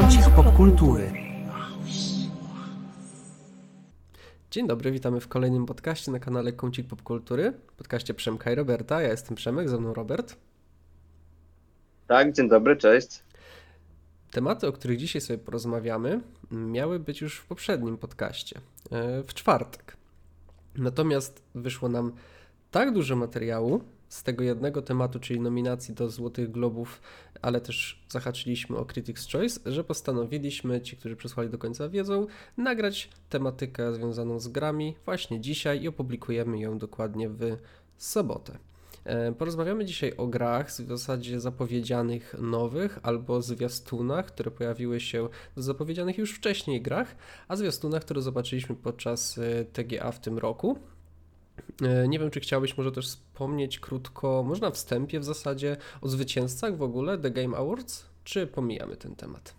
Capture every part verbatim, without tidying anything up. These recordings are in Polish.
Kącik Popkultury. Dzień dobry, witamy w kolejnym podcaście na kanale Kącik Popkultury, podcaście Przemka i Roberta. Ja jestem Przemek, ze mną Robert. Tak, dzień dobry, cześć. Tematy, o których dzisiaj sobie porozmawiamy, miały być już w poprzednim podcaście, w czwartek. Natomiast wyszło nam tak dużo materiału z tego jednego tematu, czyli nominacji do Złotych Globów, ale też zahaczyliśmy o Critics Choice, że postanowiliśmy, ci, którzy przesłali do końca wiedzą, nagrać tematykę związaną z grami właśnie dzisiaj i opublikujemy ją dokładnie w sobotę. Porozmawiamy dzisiaj o grach, w zasadzie zapowiedzianych nowych albo zwiastunach, które pojawiły się w zapowiedzianych już wcześniej grach, a zwiastunach, które zobaczyliśmy podczas T G A w tym roku. Nie wiem, czy chciałbyś może też wspomnieć krótko, może na wstępie w zasadzie, o zwycięzcach w ogóle The Game Awards, czy pomijamy ten temat?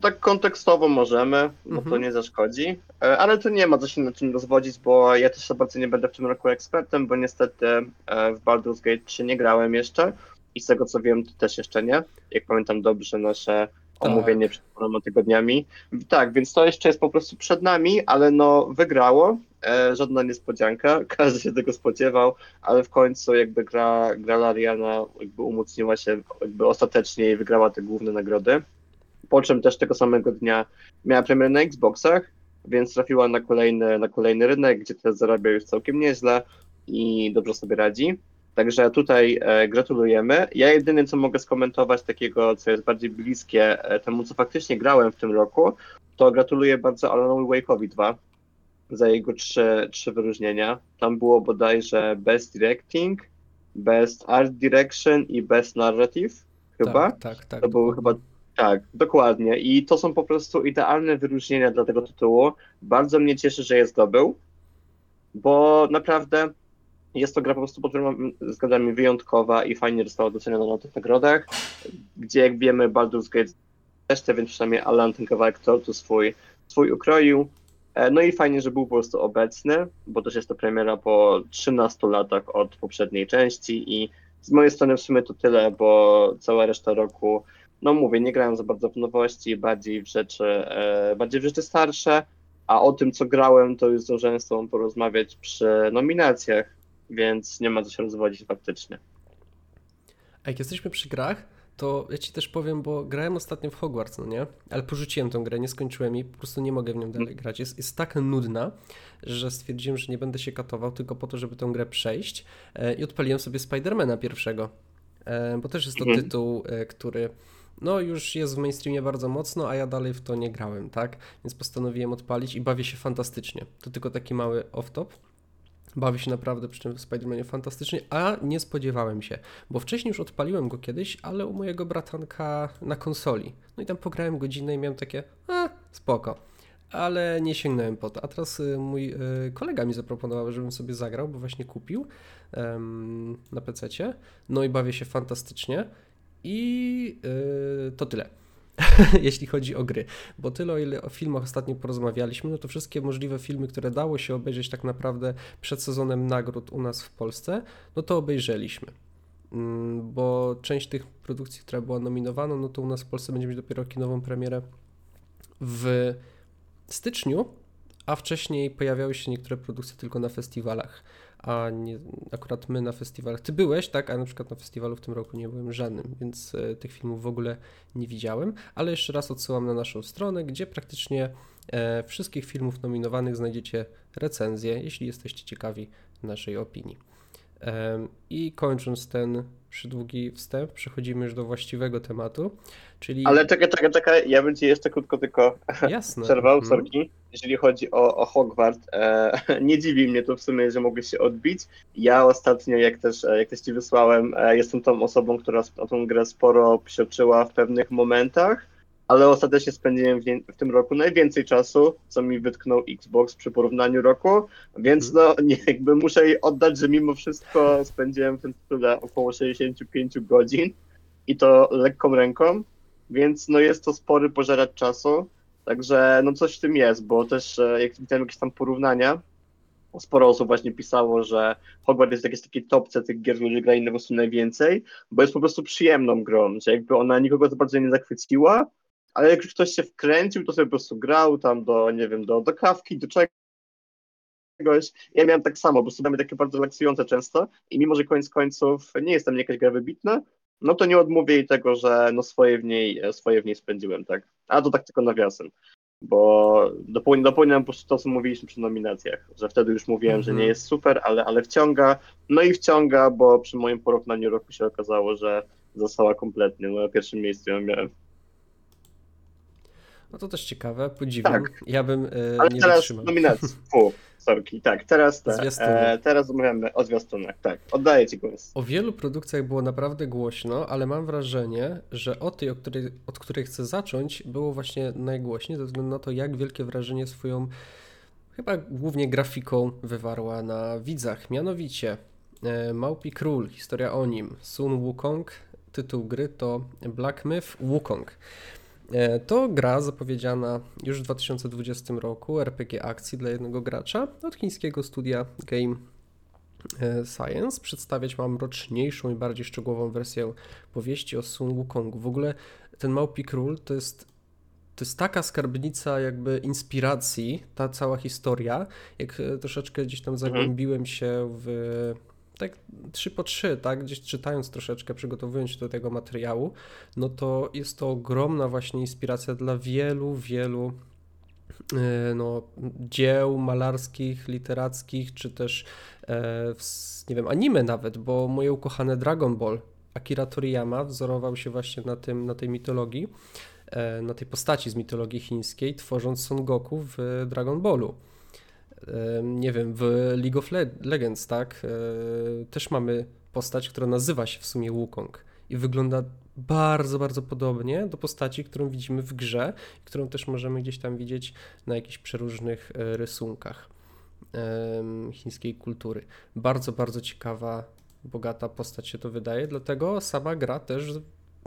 Tak kontekstowo możemy, bo mm-hmm. to nie zaszkodzi, ale tu nie ma co się na czym rozwodzić, bo ja też za bardzo nie będę w tym roku ekspertem, bo niestety w Baldur's Gate trzy nie grałem jeszcze i z tego co wiem, to też jeszcze nie, jak pamiętam dobrze nasze omówienie przed paroma tygodniami. Tak, więc to jeszcze jest po prostu przed nami, ale no wygrało, e, żadna niespodzianka, każdy się tego spodziewał, ale w końcu jakby gra, gra Lariana jakby umocniła się jakby ostatecznie i wygrała te główne nagrody, po czym też tego samego dnia miała premierę na Xboxach, więc trafiła na kolejny, na kolejny rynek, gdzie teraz zarabia już całkiem nieźle i dobrze sobie radzi. Także tutaj e, gratulujemy. Ja jedyne, co mogę skomentować takiego, co jest bardziej bliskie e, temu, co faktycznie grałem w tym roku, to gratuluję bardzo Alanowi Wake'owi dwa za jego trzy, trzy wyróżnienia. Tam było bodajże Best Directing, Best Art Direction i Best Narrative chyba. Tak, tak, tak. To były chyba... Tak, dokładnie. I to są po prostu idealne wyróżnienia dla tego tytułu. Bardzo mnie cieszy, że je zdobył, bo naprawdę... Jest to gra po prostu pod względami wyjątkowa i fajnie została doceniona na tych nagrodach, gdzie jak wiemy Baldur's Gate resztę, więc przynajmniej Alan ten kawałek tortu swój, swój ukroił. No i fajnie, że był po prostu obecny, bo też jest to premiera po trzynastu latach od poprzedniej części i z mojej strony w sumie to tyle, bo cała reszta roku, no mówię, nie grałem za bardzo w nowości, bardziej w rzeczy, bardziej w rzeczy starsze, a o tym co grałem to już zdążyłem z tobą porozmawiać przy nominacjach. Więc nie ma co się rozwodzić faktycznie. A jak jesteśmy przy grach, to ja ci też powiem, bo grałem ostatnio w Hogwarts, no nie? Ale porzuciłem tę grę, nie skończyłem jej, po prostu nie mogę w nią dalej grać. Jest, jest tak nudna, że stwierdziłem, że nie będę się katował tylko po to, żeby tę grę przejść i odpaliłem sobie Spidermana pierwszego, bo też jest to mhm. tytuł, który... No już jest w mainstreamie bardzo mocno, a ja dalej w to nie grałem, tak? Więc postanowiłem odpalić i bawię się fantastycznie. To tylko taki mały off-top. Bawi się naprawdę przy tym Spidermanie fantastycznie, a nie spodziewałem się, bo wcześniej już odpaliłem go kiedyś, ale u mojego bratanka na konsoli. No i tam pograłem godzinę i miałem takie, a spoko, ale nie sięgnąłem po to. A teraz mój kolega mi zaproponował, żebym sobie zagrał, bo właśnie kupił um, na pececie. No i bawię się fantastycznie i yy, to tyle. Jeśli chodzi o gry, bo tyle o ile o filmach ostatnio porozmawialiśmy, no to wszystkie możliwe filmy, które dało się obejrzeć tak naprawdę przed sezonem nagród u nas w Polsce, no to obejrzeliśmy, bo część tych produkcji, która była nominowana, no to u nas w Polsce będzie mieć dopiero kinową premierę w styczniu, a wcześniej pojawiały się niektóre produkcje tylko na festiwalach, a nie, akurat my na festiwalach, ty byłeś, tak, a na przykład na festiwalu w tym roku nie byłem żadnym, więc y, tych filmów w ogóle nie widziałem, ale jeszcze raz odsyłam na naszą stronę, gdzie praktycznie e, wszystkich filmów nominowanych znajdziecie recenzję, jeśli jesteście ciekawi naszej opinii. E, I kończąc ten przydługi wstęp, przechodzimy już do właściwego tematu, czyli... Ale czekaj, czekaj, czekaj, ja bym ci jeszcze krótko tylko Jasne. przerwał, hmm. sorki. Jeżeli chodzi o, o Hogwarts, e, nie dziwi mnie to w sumie, że mogę się odbić. Ja ostatnio, jak też, jak też ci wysłałem, e, jestem tą osobą, która o tą grę sporo psioczyła w pewnych momentach, ale ostatecznie spędziłem w, nie, w tym roku najwięcej czasu, co mi wytknął Xbox przy porównaniu roku, więc no nie, jakby muszę jej oddać, że mimo wszystko spędziłem w tym tytule około sześćdziesiąt pięć godzin i to lekką ręką, więc no jest to spory pożeracz czasu. Także no coś w tym jest, bo też jak widziałem jakieś tam porównania, sporo osób właśnie pisało, że Hogwarts jest jakieś takie topce tych gier, ludzie grają po prostu najwięcej, bo jest po prostu przyjemną grą, że jakby ona nikogo za bardzo nie zachwyciła, ale jak już ktoś się wkręcił, to sobie po prostu grał tam do, nie wiem, do, do kawki, do czegoś. Ja miałem tak samo, bo prostu damy takie bardzo relaksujące często i mimo, że koniec końców nie jestem jakaś gra wybitna, no to nie odmówię jej tego, że no swoje w niej, swoje w niej spędziłem, tak? A to tak tylko nawiasem, bo dopełniam, dopełniam po prostu to, co mówiliśmy przy nominacjach, że wtedy już mówiłem, mm-hmm. że nie jest super, ale, ale wciąga, no i wciąga, bo przy moim porównaniu roku się okazało, że została kompletnie, no na pierwszym miejscu ją miałem. No to też ciekawe, podziwiam. Tak. Ja bym yy, ale nie teraz wytrzymał. Nominacji, fu, sorki, tak, teraz te, e, teraz mówimy o zwiastunach, tak, oddaję ci głos. O wielu produkcjach było naprawdę głośno, ale mam wrażenie, że o tej, o której, od której chcę zacząć, było właśnie najgłośniej, ze względu na to, jak wielkie wrażenie swoją, chyba głównie grafiką, wywarła na widzach. Mianowicie e, Małpi Król, historia o nim, Sun Wukong, tytuł gry to Black Myth: Wukong. To gra zapowiedziana już w dwa tysiące dwudziestym roku, R P G akcji dla jednego gracza od chińskiego studia Game Science. Przedstawiać mam roczniejszą i bardziej szczegółową wersję powieści o Sun Wukongu. W ogóle ten Małpi Król to jest, to jest taka skarbnica jakby inspiracji, ta cała historia. Jak troszeczkę gdzieś tam zagłębiłem się w... tak trzy po trzy, tak, gdzieś czytając troszeczkę, przygotowując się do tego materiału, no to jest to ogromna właśnie inspiracja dla wielu, wielu no, dzieł malarskich, literackich, czy też, nie wiem, anime nawet, bo moje ukochane Dragon Ball, Akira Toriyama wzorował się właśnie na tym, na tej mitologii, na tej postaci z mitologii chińskiej, tworząc Son Goku w Dragon Ballu. Nie wiem, w League of Legends, tak, też mamy postać, która nazywa się w sumie Wukong i wygląda bardzo, bardzo podobnie do postaci, którą widzimy w grze, którą też możemy gdzieś tam widzieć na jakichś przeróżnych rysunkach chińskiej kultury. Bardzo, bardzo ciekawa, bogata postać się to wydaje, dlatego sama gra też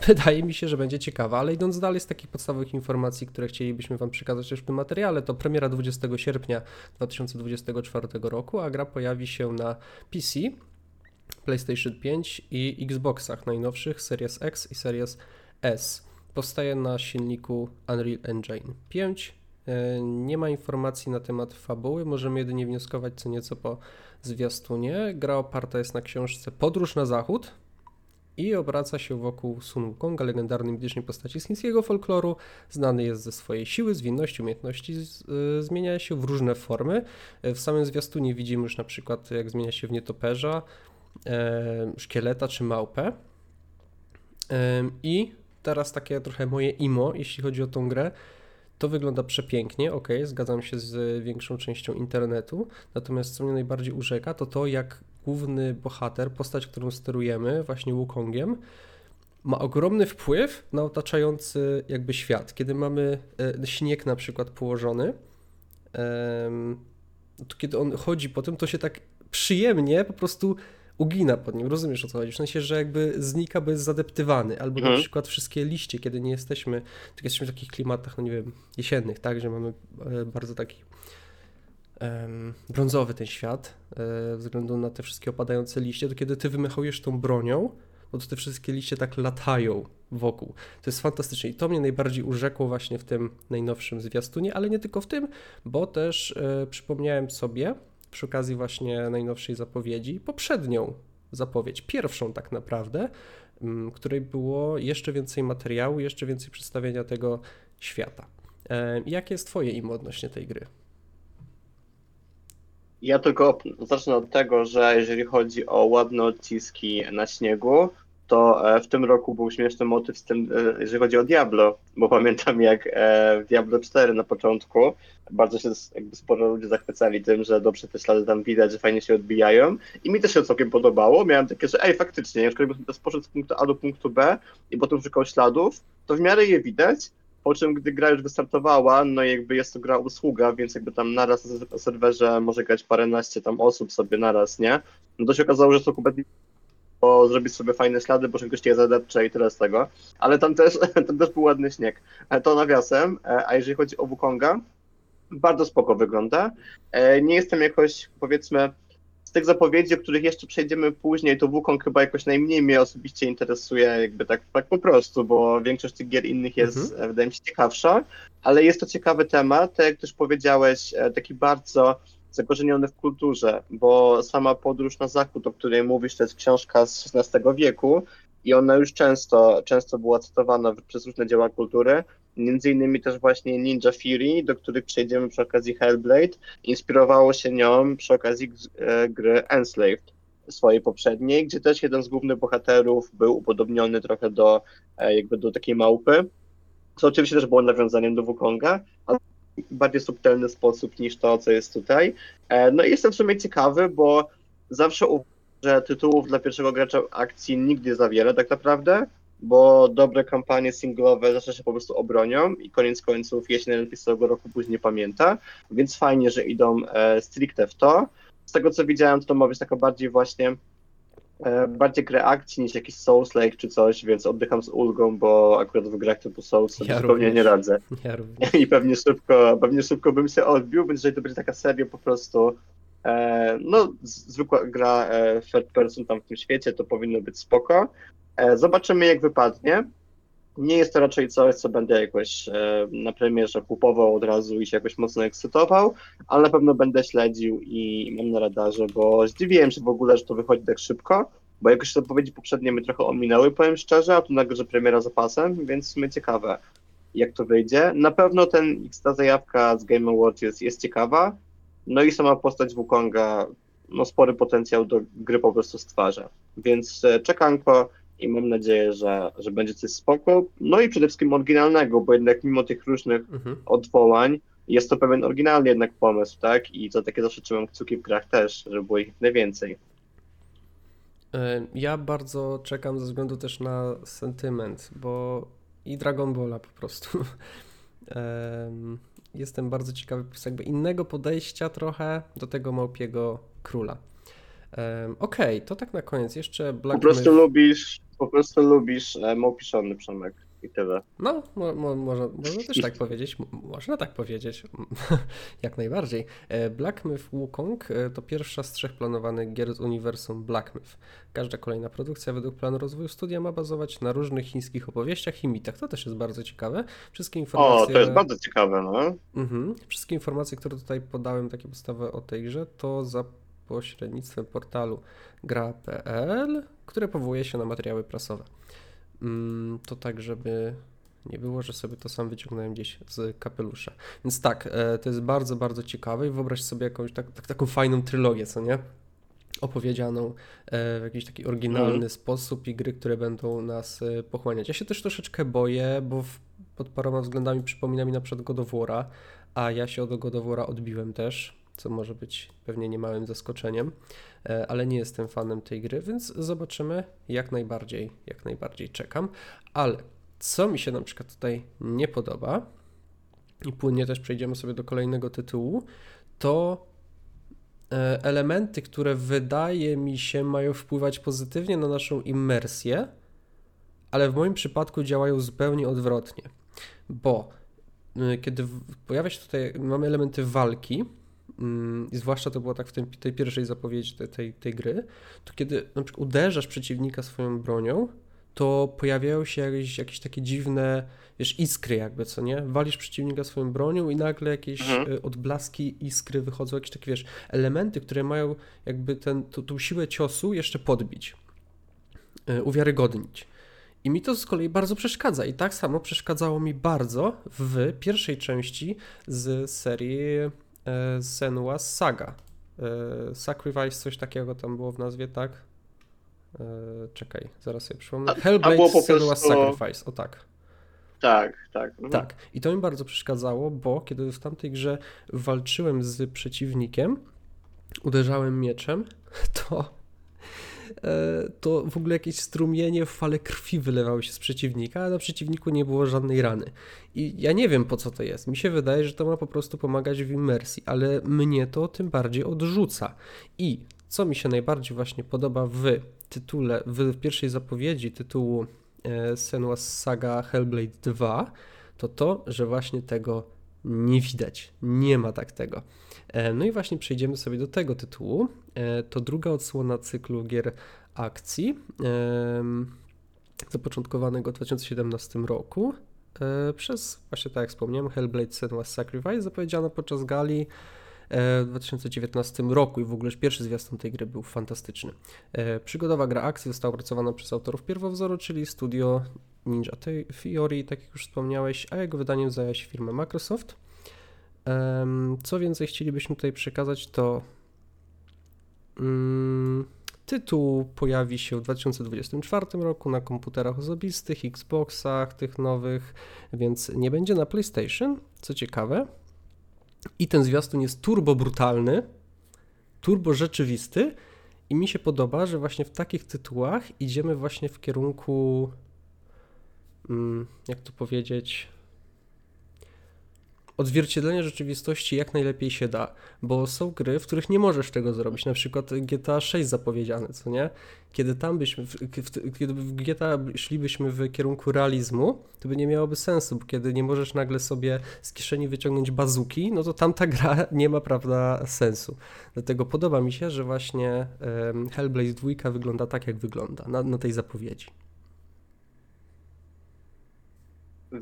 wydaje mi się, że będzie ciekawa, ale idąc dalej z takich podstawowych informacji, które chcielibyśmy wam przekazać też w tym materiale, to premiera dwudziestego sierpnia dwa tysiące dwudziestego czwartego roku, a gra pojawi się na P C, PlayStation pięć i Xboxach najnowszych Series X i Series S. Powstaje na silniku Unreal Engine pięć. Nie ma informacji na temat fabuły, możemy jedynie wnioskować co nieco po zwiastunie. Gra oparta jest na książce Podróż na Zachód i obraca się wokół Sun Wukonga, legendarnej mitycznej postaci z chińskiego folkloru. Znany jest ze swojej siły, zwinności, umiejętności, y, zmienia się w różne formy. W samym zwiastunie widzimy już na przykład, jak zmienia się w nietoperza, y, szkieleta czy małpę. Y, I teraz takie trochę moje imo, jeśli chodzi o tą grę. To wygląda przepięknie, ok, zgadzam się z większą częścią internetu, natomiast co mnie najbardziej urzeka, to to, jak główny bohater, postać, którą sterujemy, właśnie Wukongiem, ma ogromny wpływ na otaczający jakby świat. Kiedy mamy śnieg na przykład położony, to kiedy on chodzi po tym, to się tak przyjemnie po prostu ugina pod nim, rozumiesz o co chodzi, w sensie, że jakby znika, bo jest zadeptywany, albo mhm. na przykład wszystkie liście, kiedy nie jesteśmy, tak jesteśmy w takich klimatach, no nie wiem, jesiennych, tak, że mamy bardzo taki um, brązowy ten świat, ze um, względu na te wszystkie opadające liście, to kiedy ty wymachujesz tą bronią, no to te wszystkie liście tak latają wokół. To jest fantastyczne i to mnie najbardziej urzekło właśnie w tym najnowszym zwiastunie, ale nie tylko w tym, bo też um, przypomniałem sobie, przy okazji właśnie najnowszej zapowiedzi, poprzednią zapowiedź, pierwszą tak naprawdę, której było jeszcze więcej materiału, jeszcze więcej przedstawienia tego świata. Jakie jest twoje imo odnośnie tej gry? Ja tylko zacznę od tego, że jeżeli chodzi o ładne odciski na śniegu, to w tym roku był śmieszny motyw z tym, jeżeli chodzi o Diablo, bo pamiętam jak w Diablo cztery na początku bardzo się jakby sporo ludzi zachwycali tym, że dobrze te ślady tam widać, że fajnie się odbijają i mi też się całkiem podobało. Miałem takie, że ej, faktycznie, jak ktoś poszedł z punktu A do punktu B i potem szukał śladów, to w miarę je widać, po czym gdy gra już wystartowała, no jakby jest to gra usługa, więc jakby tam naraz na serwerze może grać paręnaście tam osób sobie naraz, nie? No to się okazało, że to kompletnie bo zrobić sobie fajne ślady, bo się ktoś nie zadepcze i tyle z tego. Ale tam też, tam też był ładny śnieg. To nawiasem, a jeżeli chodzi o Wukonga, bardzo spoko wygląda. Nie jestem jakoś, powiedzmy, z tych zapowiedzi, o których jeszcze przejdziemy później, to Wukong chyba jakoś najmniej mnie osobiście interesuje, jakby tak, tak po prostu, bo większość tych gier innych jest, mhm. wydaje mi się, ciekawsza, ale jest to ciekawy temat, tak jak też powiedziałeś, taki bardzo zakorzeniony w kulturze, bo sama Podróż na Zachód, o której mówisz, to jest książka z szesnastego wieku i ona już często, często była cytowana przez różne dzieła kultury, między innymi też właśnie Ninja Theory, do których przejdziemy przy okazji Hellblade, inspirowało się nią przy okazji gry Enslaved, swojej poprzedniej, gdzie też jeden z głównych bohaterów był upodobniony trochę do, jakby do takiej małpy, co oczywiście też było nawiązaniem do Wukonga, ale w bardziej subtelny sposób niż to, co jest tutaj. No i jestem w sumie ciekawy, bo zawsze uważam, że tytułów dla pierwszego gracza akcji nigdy za wiele tak naprawdę, bo dobre kampanie singlowe zawsze się po prostu obronią i koniec końców, jeśli najlepiej z tego roku później pamięta, więc fajnie, że idą e, stricte w to. Z tego co widziałem, to, to ma być taka bardziej właśnie, e, bardziej gra akcji niż jakiś Souls-like czy coś, więc oddycham z ulgą, bo akurat w grach typu Souls ja sobie zupełnie nie radzę. Ja I pewnie szybko, pewnie szybko bym się odbił, więc jeżeli to będzie taka seria po prostu, e, no zwykła gra e, third person tam w tym świecie, to powinno być spoko. Zobaczymy, jak wypadnie. Nie jest to raczej coś, co będę jakoś na premierze kupował od razu i się jakoś mocno ekscytował, ale na pewno będę śledził i mam na radarze, bo zdziwiłem się w ogóle, że to wychodzi tak szybko, bo jakoś zapowiedzi poprzednie mnie trochę ominęły, powiem szczerze, a tu nagle, że premiera za pasem, więc w sumie ciekawe, jak to wyjdzie. Na pewno ten, ta zajawka z Game Awards jest, jest ciekawa, no i sama postać Wukonga, no spory potencjał do gry po prostu stwarza, więc czekanko. I mam nadzieję, że, że będzie coś spoko, no i przede wszystkim oryginalnego, bo jednak mimo tych różnych mhm. odwołań jest to pewien oryginalny jednak pomysł, tak? I to takie zawsze trzymam kciuki w grach też, żeby było ich najwięcej. Ja bardzo czekam ze względu też na sentyment, bo i Dragon Balla po prostu. Jestem bardzo ciekawy jakby innego podejścia trochę do tego małpiego króla. Um, Okej, okay, to tak na koniec jeszcze Black po prostu Myth... lubisz, po prostu lubisz e, małpiszony Przemek i tyle. No, mo, mo, może, można też tak powiedzieć, mo, można tak powiedzieć, jak najbardziej. Black Myth: Wukong to pierwsza z trzech planowanych gier z uniwersum Black Myth. Każda kolejna produkcja według planu rozwoju studia ma bazować na różnych chińskich opowieściach i mitach. To też jest bardzo ciekawe. Wszystkie informacje... O, to jest bardzo ciekawe, no. Mhm. Wszystkie informacje, które tutaj podałem, takie podstawowe o tej grze, to za pośrednictwem portalu gra kropka p l, które powołuje się na materiały prasowe. To tak, żeby nie było, że sobie to sam wyciągnąłem gdzieś z kapelusza. Więc tak, to jest bardzo, bardzo ciekawe i wyobraź sobie jakąś tak, tak, taką fajną trylogię, co nie? Opowiedzianą w jakiś taki oryginalny mm. sposób i gry, które będą nas pochłaniać. Ja się też troszeczkę boję, bo w, pod paroma względami przypomina mi na przykład God of War'a, a ja się od God of War'a odbiłem też, co może być pewnie niemałym zaskoczeniem, ale nie jestem fanem tej gry, więc zobaczymy, jak najbardziej, jak najbardziej czekam. Ale co mi się na przykład tutaj nie podoba i płynnie też przejdziemy sobie do kolejnego tytułu, to elementy, które wydaje mi się mają wpływać pozytywnie na naszą immersję, ale w moim przypadku działają zupełnie odwrotnie, bo kiedy pojawia się tutaj, mamy elementy walki, i zwłaszcza to było tak w tej, tej pierwszej zapowiedzi tej, tej, tej gry, to kiedy na przykład uderzasz przeciwnika swoją bronią, to pojawiają się jakieś, jakieś takie dziwne, wiesz, iskry jakby, co nie? Walisz przeciwnika swoją bronią i nagle jakieś mhm. odblaski iskry wychodzą, jakieś takie, wiesz, elementy, które mają jakby ten, tą, tą siłę ciosu jeszcze podbić, uwiarygodnić. I mi to z kolei bardzo przeszkadza i tak samo przeszkadzało mi bardzo w pierwszej części z serii Senua's Saga. Sacrifice, coś takiego tam było w nazwie, tak? Czekaj, zaraz sobie przypomnę. Hellblade, Senua's Sacrifice, o tak. Tak, tak. Tak. I to mi bardzo przeszkadzało, bo kiedy w tamtej grze walczyłem z przeciwnikiem, uderzałem mieczem, to, to w ogóle jakieś strumienie, fale krwi wylewały się z przeciwnika, a na przeciwniku nie było żadnej rany. I ja nie wiem, po co to jest. Mi się wydaje, że to ma po prostu pomagać w immersji, ale mnie to tym bardziej odrzuca. I co mi się najbardziej właśnie podoba w tytule, w pierwszej zapowiedzi tytułu Senua's Saga Hellblade dwa, to to, że właśnie tego nie widać, nie ma tak tego. No i właśnie przejdziemy sobie do tego tytułu. To druga odsłona cyklu gier akcji, zapoczątkowanego w dwa tysiące siedemnastym roku przez, właśnie tak jak wspomniałem, Hellblade: Senua's Sacrifice, zapowiedziano podczas gali w dwa tysiące dziewiętnastym roku i w ogóle już pierwszy zwiastun tej gry był fantastyczny. Przygodowa gra akcji została opracowana przez autorów pierwowzoru, czyli studio Ninja Theory, tak jak już wspomniałeś, a jego wydaniem zajęła się firma Microsoft. Co więcej chcielibyśmy tutaj przekazać, to tytuł pojawi się w dwa tysiące dwudziestym czwartym roku na komputerach osobistych, Xboxach, tych nowych, więc nie będzie na PlayStation, co ciekawe. I ten zwiastun jest turbo brutalny, turbo rzeczywisty i mi się podoba, że właśnie w takich tytułach idziemy właśnie w kierunku, jak to powiedzieć, odzwierciedlenia rzeczywistości jak najlepiej się da, bo są gry, w których nie możesz tego zrobić, na przykład G T A sześć zapowiedziane, co nie? Kiedy tam byśmy, w, w, kiedy w G T A szlibyśmy w kierunku realizmu, to by nie miałoby sensu, bo kiedy nie możesz nagle sobie z kieszeni wyciągnąć bazuki, no to tam ta gra nie ma, prawda, sensu. Dlatego podoba mi się, że właśnie um, Hellblade dwa wygląda tak, jak wygląda na, na tej zapowiedzi.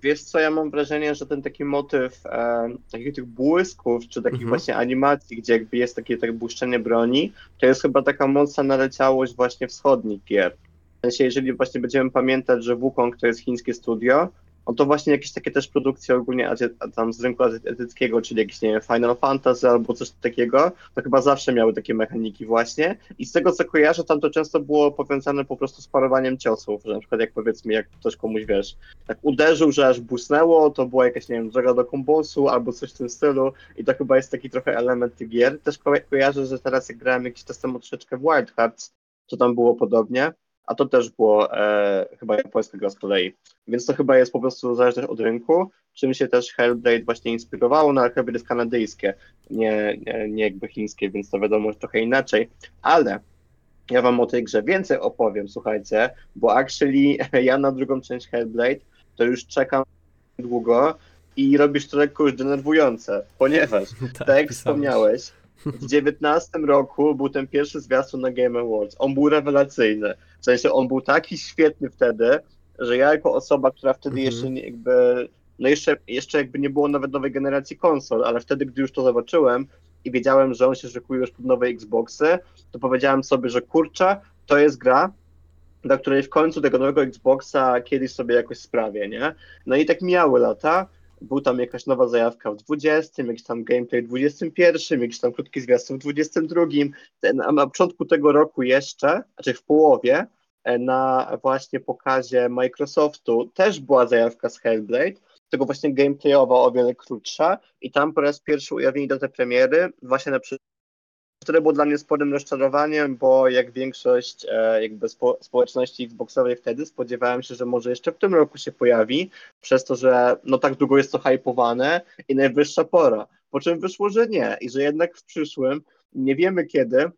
Wiesz co, ja mam wrażenie, że ten taki motyw e, takich tych błysków, czy takich mhm. właśnie animacji, gdzie jakby jest takie tak błyszczenie broni, to jest chyba taka mocna naleciałość właśnie wschodnich gier. W sensie, jeżeli właśnie będziemy pamiętać, że Wukong to jest chińskie studio, no to właśnie jakieś takie też produkcje ogólnie tam z rynku azjatyckiego, czyli jakieś, nie wiem, Final Fantasy albo coś takiego, to chyba zawsze miały takie mechaniki właśnie. I z tego, co kojarzę, tam to często było powiązane po prostu z parowaniem ciosów, że na przykład jak, powiedzmy, jak ktoś komuś, wiesz, tak uderzył, że aż busnęło, to była jakaś, nie wiem, droga do kombosu albo coś w tym stylu i to chyba jest taki trochę element tych gier. Też ko- kojarzę, że teraz jak grałem jakiś czas temu troszeczkę w Wild Hearts, to tam było podobnie. A to też było e, chyba japońska gra z kolei. Więc to chyba jest po prostu zależne od rynku, czym się też Hellblade właśnie inspirowało, no ale Hellblade jest kanadyjskie, nie, nie, nie jakby chińskie, więc to wiadomo, że trochę inaczej. Ale ja wam o tej grze więcej opowiem, słuchajcie, bo actually ja na drugą część Hellblade to już czekam długo i robisz to lekko już denerwujące, ponieważ, tak, tak jak wspomniałeś, w dziewiętnastym roku był ten pierwszy zwiastun na Game Awards. On był rewelacyjny. W sensie on był taki świetny wtedy, że ja jako osoba, która wtedy mm-hmm. jeszcze nie, jakby, no jeszcze, jeszcze jakby nie było nawet nowej generacji konsol, ale wtedy, gdy już to zobaczyłem i wiedziałem, że on się szykuje już pod nowe Xboxy, to powiedziałem sobie, że kurczę, to jest gra, dla której w końcu tego nowego Xboxa kiedyś sobie jakoś sprawię, nie? No i tak mijały lata. Był tam jakaś nowa zajawka w dwudziestym, jakiś tam gameplay w dwudziestym pierwszym, jakiś tam krótki zwiastun w dwudziestym drugim. A na początku tego roku jeszcze, znaczy w połowie, na właśnie pokazie Microsoftu też była zajawka z Hellblade, tylko właśnie gameplayowa o wiele krótsza i tam po raz pierwszy ujawnili datę premiery, właśnie na przykład. Wtedy było dla mnie sporym rozczarowaniem, bo jak większość e, jakby spo, społeczności Xboxowej wtedy spodziewałem się, że może jeszcze w tym roku się pojawi, przez to, że no tak długo jest to hypowane i najwyższa pora. Po czym wyszło, że nie i że jednak w przyszłym nie wiemy kiedy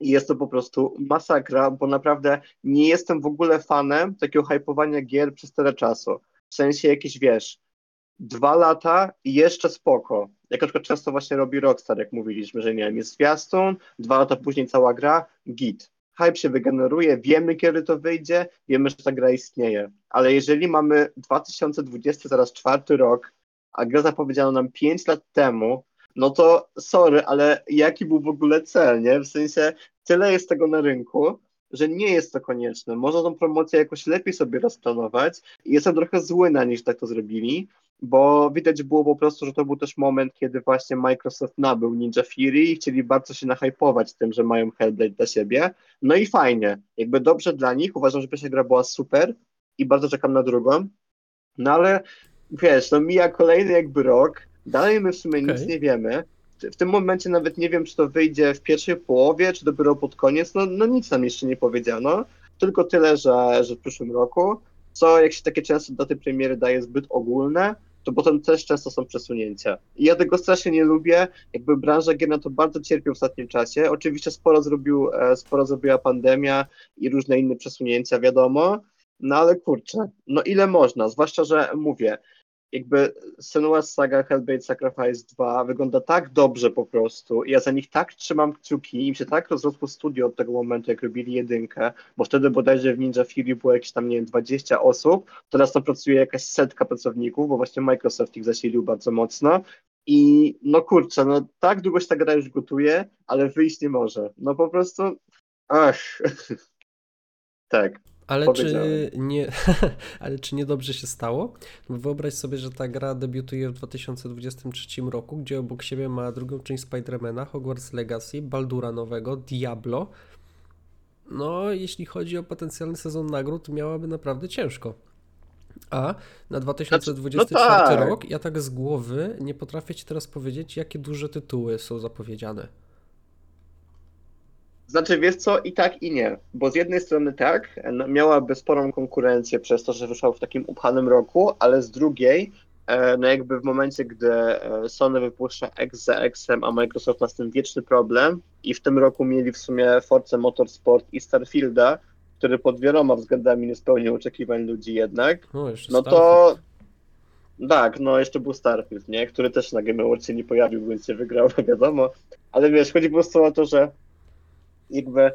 i jest to po prostu masakra, bo naprawdę nie jestem w ogóle fanem takiego hypowania gier przez tyle czasu. W sensie jakieś, wiesz, dwa lata i jeszcze spoko. Jak na przykład często właśnie robi Rockstar, jak mówiliśmy, że nie wiem, jest zwiastun, dwa lata później cała gra, git. Hype się wygeneruje, wiemy kiedy to wyjdzie, wiemy, że ta gra istnieje. Ale jeżeli mamy dwa tysiące dwudziesty, zaraz czwarty rok, a grę zapowiedziano nam pięć lat temu, no to sorry, ale jaki był w ogóle cel, nie? W sensie tyle jest tego na rynku, że nie jest to konieczne. Można tą promocję jakoś lepiej sobie rozplanować i jestem trochę zły na nich, że tak to zrobili, bo widać było po prostu, że to był też moment, kiedy właśnie Microsoft nabył Ninja Theory i chcieli bardzo się nahypować tym, że mają Hellblade dla siebie. No i fajnie, jakby dobrze dla nich, uważam, że pierwsza gra była super i bardzo czekam na drugą, no ale wiesz, no mija kolejny jakby rok, dalej my w sumie okay. nic nie wiemy. W tym momencie nawet nie wiem, czy to wyjdzie w pierwszej połowie, czy dopiero pod koniec, no, no nic nam jeszcze nie powiedziano, tylko tyle, że, że w przyszłym roku, co jak się takie często daty premiery daje zbyt ogólne, to potem też często są przesunięcia. I ja tego strasznie nie lubię, jakby branża gier na to bardzo cierpi w ostatnim czasie, oczywiście sporo zrobił, sporo zrobiła pandemia i różne inne przesunięcia, wiadomo, no ale kurczę, no ile można, zwłaszcza, że mówię, jakby Senua's Saga: Hellblade Sacrifice dwa wygląda tak dobrze po prostu i ja za nich tak trzymam kciuki, im się tak rozrosło studio od tego momentu, jak robili jedynkę, bo wtedy bodajże w Ninja Theory było jakieś tam, nie wiem, dwadzieścia osób, teraz tam pracuje jakaś setka pracowników, bo właśnie Microsoft ich zasilił bardzo mocno i no kurczę, no tak długo się ta gra już gotuje, ale wyjść nie może, no po prostu, ach, tak. Ale czy, nie, ale czy niedobrze się stało? Wyobraź sobie, że ta gra debiutuje w dwa tysiące dwudziestym trzecim roku, gdzie obok siebie ma drugą część Spidermana, Hogwarts Legacy, Baldura nowego, Diablo. No, jeśli chodzi o potencjalny sezon nagród, miałaby naprawdę ciężko. A na dwa tysiące dwudziesty czwarty no tak. rok, ja tak z głowy nie potrafię ci teraz powiedzieć, jakie duże tytuły są zapowiedziane. Znaczy, wiesz co, i tak, i nie, bo z jednej strony tak, miałaby sporą konkurencję przez to, że wyszła w takim upchanym roku, ale z drugiej, no jakby w momencie, gdy Sony wypuszcza X za X-em, a Microsoft ma z tym wieczny problem i w tym roku mieli w sumie Forza Motorsport i Starfielda, który pod wieloma względami nie spełnił oczekiwań ludzi jednak, no, no to... Tak, no jeszcze był Starfield, nie, który też na Game Awards się nie pojawił, więc się wygrał, wiadomo, ale wiesz, chodzi po prostu o to, że jakby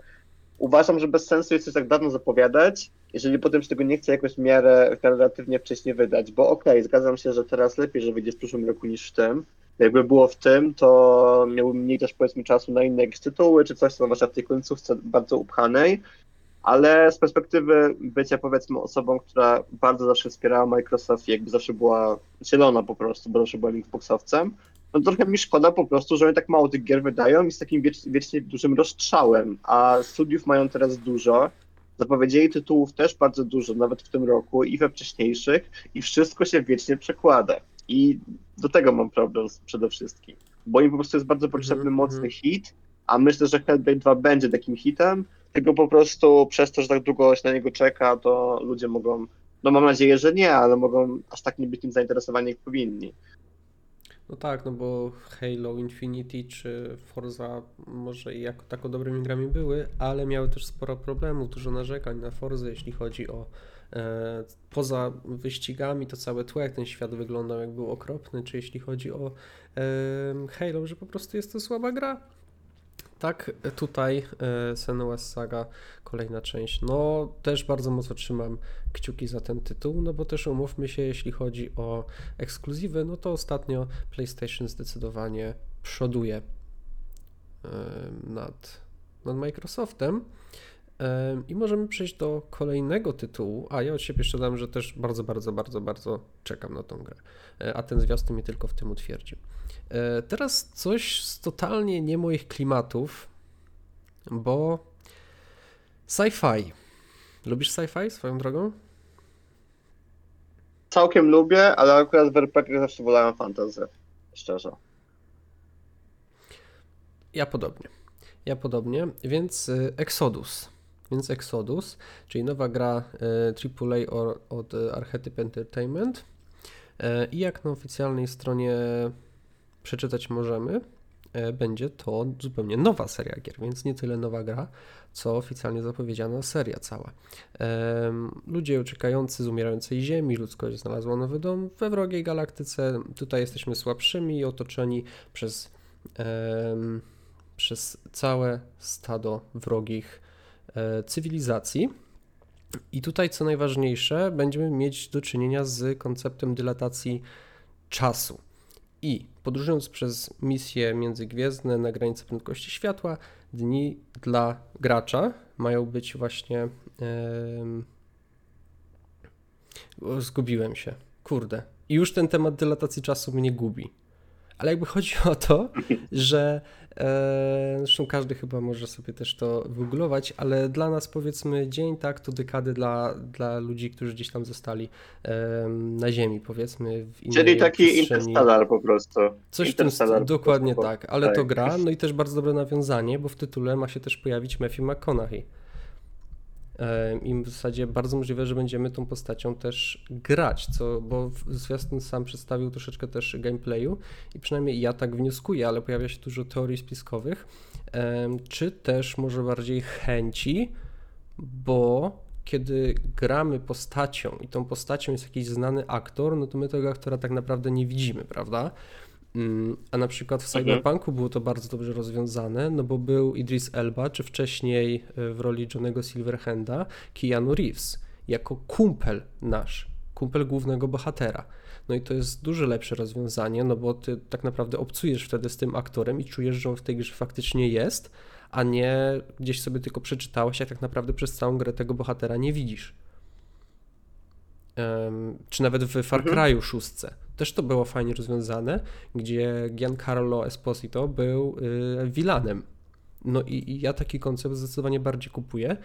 uważam, że bez sensu jest coś tak dawno zapowiadać, jeżeli potem się tego nie chce jakoś w miarę relatywnie wcześnie wydać, bo okej, okay, zgadzam się, że teraz lepiej, że wyjdzie w przyszłym roku niż w tym. Jakby było w tym, to miałbym mniej też powiedzmy czasu na inne jakieś tytuły czy coś, co właśnie w tej końcówce bardzo upchanej, ale z perspektywy bycia powiedzmy osobą, która bardzo zawsze wspierała Microsoft i jakby zawsze była zielona po prostu, bo zawsze była Xboxowcem, no trochę mi szkoda po prostu, że oni tak mało tych gier wydają i z takim wiecz- wiecznie dużym rozstrzałem, a studiów mają teraz dużo, zapowiedzieli tytułów też bardzo dużo, nawet w tym roku i we wcześniejszych i wszystko się wiecznie przekłada i do tego mam problem przede wszystkim, bo im po prostu jest bardzo potrzebny mm-hmm. mocny hit, a myślę, że Hellblade dwa będzie takim hitem, tylko po prostu przez to, że tak długo się na niego czeka, to ludzie mogą, no mam nadzieję, że nie, ale mogą aż tak nie być nim zainteresowani jak powinni. No tak, no bo Halo Infinity czy Forza może jako tako dobrymi grami były, ale miały też sporo problemów, dużo narzekań na Forzę, jeśli chodzi o e, poza wyścigami to całe tło, jak ten świat wyglądał, jak był okropny, czy jeśli chodzi o e, Halo, że po prostu jest to słaba gra. Tak, tutaj e, Senua's Saga, kolejna część. No też bardzo mocno trzymam kciuki za ten tytuł, no bo też umówmy się, jeśli chodzi o ekskluzywy, no to ostatnio PlayStation zdecydowanie przoduje e, nad, nad Microsoftem. E, I możemy przejść do kolejnego tytułu, a ja od siebie jeszcze dam, że też bardzo, bardzo, bardzo, bardzo czekam na tą grę, e, a ten zwiastun mnie tylko w tym utwierdził. Teraz coś z totalnie nie moich klimatów, bo sci-fi. Lubisz sci-fi swoją drogą? Całkiem lubię, ale akurat w er pe gie zawsze wolałem fantasy, szczerze. Ja podobnie, ja podobnie, więc Exodus. Więc Exodus, czyli nowa gra triple A od Archetyp Entertainment i jak na oficjalnej stronie przeczytać możemy, będzie to zupełnie nowa seria gier, więc nie tyle nowa gra, co oficjalnie zapowiedziana seria cała. Ludzie uciekający z umierającej ziemi, ludzkość znalazła nowy dom we wrogiej galaktyce, tutaj jesteśmy słabszymi i otoczeni przez, przez całe stado wrogich cywilizacji. I tutaj co najważniejsze, będziemy mieć do czynienia z konceptem dylatacji czasu. I podróżując przez misje międzygwiezdne na granicy prędkości światła, dni dla gracza mają być właśnie... Yy... O, zgubiłem się, kurde. I już ten temat dylatacji czasu mnie gubi. Ale jakby chodzi o to, że... Yy... Zresztą każdy chyba może sobie też to wygooglować, ale dla nas powiedzmy dzień, tak, to dekady dla, dla ludzi, którzy gdzieś tam zostali yy, na ziemi, powiedzmy. W innej Czyli taki Interstellar po prostu. Coś Interstellar. Dokładnie prostu, tak, ale tak. To gra, no i też bardzo dobre nawiązanie, bo w tytule ma się też pojawić Matthew McConaughey. I w zasadzie bardzo możliwe, że będziemy tą postacią też grać, co, bo zwiastun sam przedstawił troszeczkę też gameplayu i przynajmniej ja tak wnioskuję, ale pojawia się dużo teorii spiskowych, czy też może bardziej chęci, bo kiedy gramy postacią i tą postacią jest jakiś znany aktor, no to my tego aktora tak naprawdę nie widzimy, prawda? A na przykład w Cyberpunku było to bardzo dobrze rozwiązane, no bo był Idris Elba, czy wcześniej w roli Johnnego Silverhanda Keanu Reeves, jako kumpel nasz, kumpel głównego bohatera. No i to jest dużo lepsze rozwiązanie, no bo ty tak naprawdę obcujesz wtedy z tym aktorem i czujesz, że on w tej grze faktycznie jest, a nie gdzieś sobie tylko przeczytałeś, jak tak naprawdę przez całą grę tego bohatera nie widzisz. Um, czy nawet w Far Cry'u sześć też to było fajnie rozwiązane, gdzie Giancarlo Esposito był yy, vilanem. No i, i ja taki koncept zdecydowanie bardziej kupuję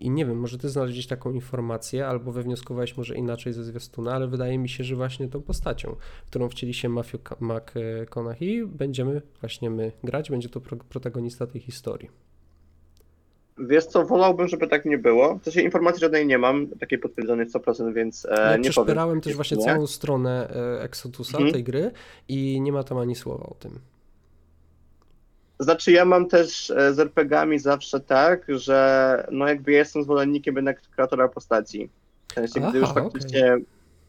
i nie wiem, może ty znaleźć taką informację albo wywnioskowałeś może inaczej ze zwiastuna, ale wydaje mi się, że właśnie tą postacią, którą wcieli się Matthew McConaughey, będziemy właśnie my grać, będzie to pro, protagonista tej historii. Wiesz co, wolałbym, żeby tak nie było. W sensie informacji żadnej nie mam, takiej potwierdzonej sto procent, więc e, ja nie powiem. Przeszperałem też właśnie nie. całą stronę Exodusa mhm. tej gry i nie ma tam ani słowa o tym. Znaczy ja mam też z er pe gie ami zawsze tak, że no jakby ja jestem zwolennikiem jednak kreatora postaci. W sensie, gdy Aha, już faktycznie, okay.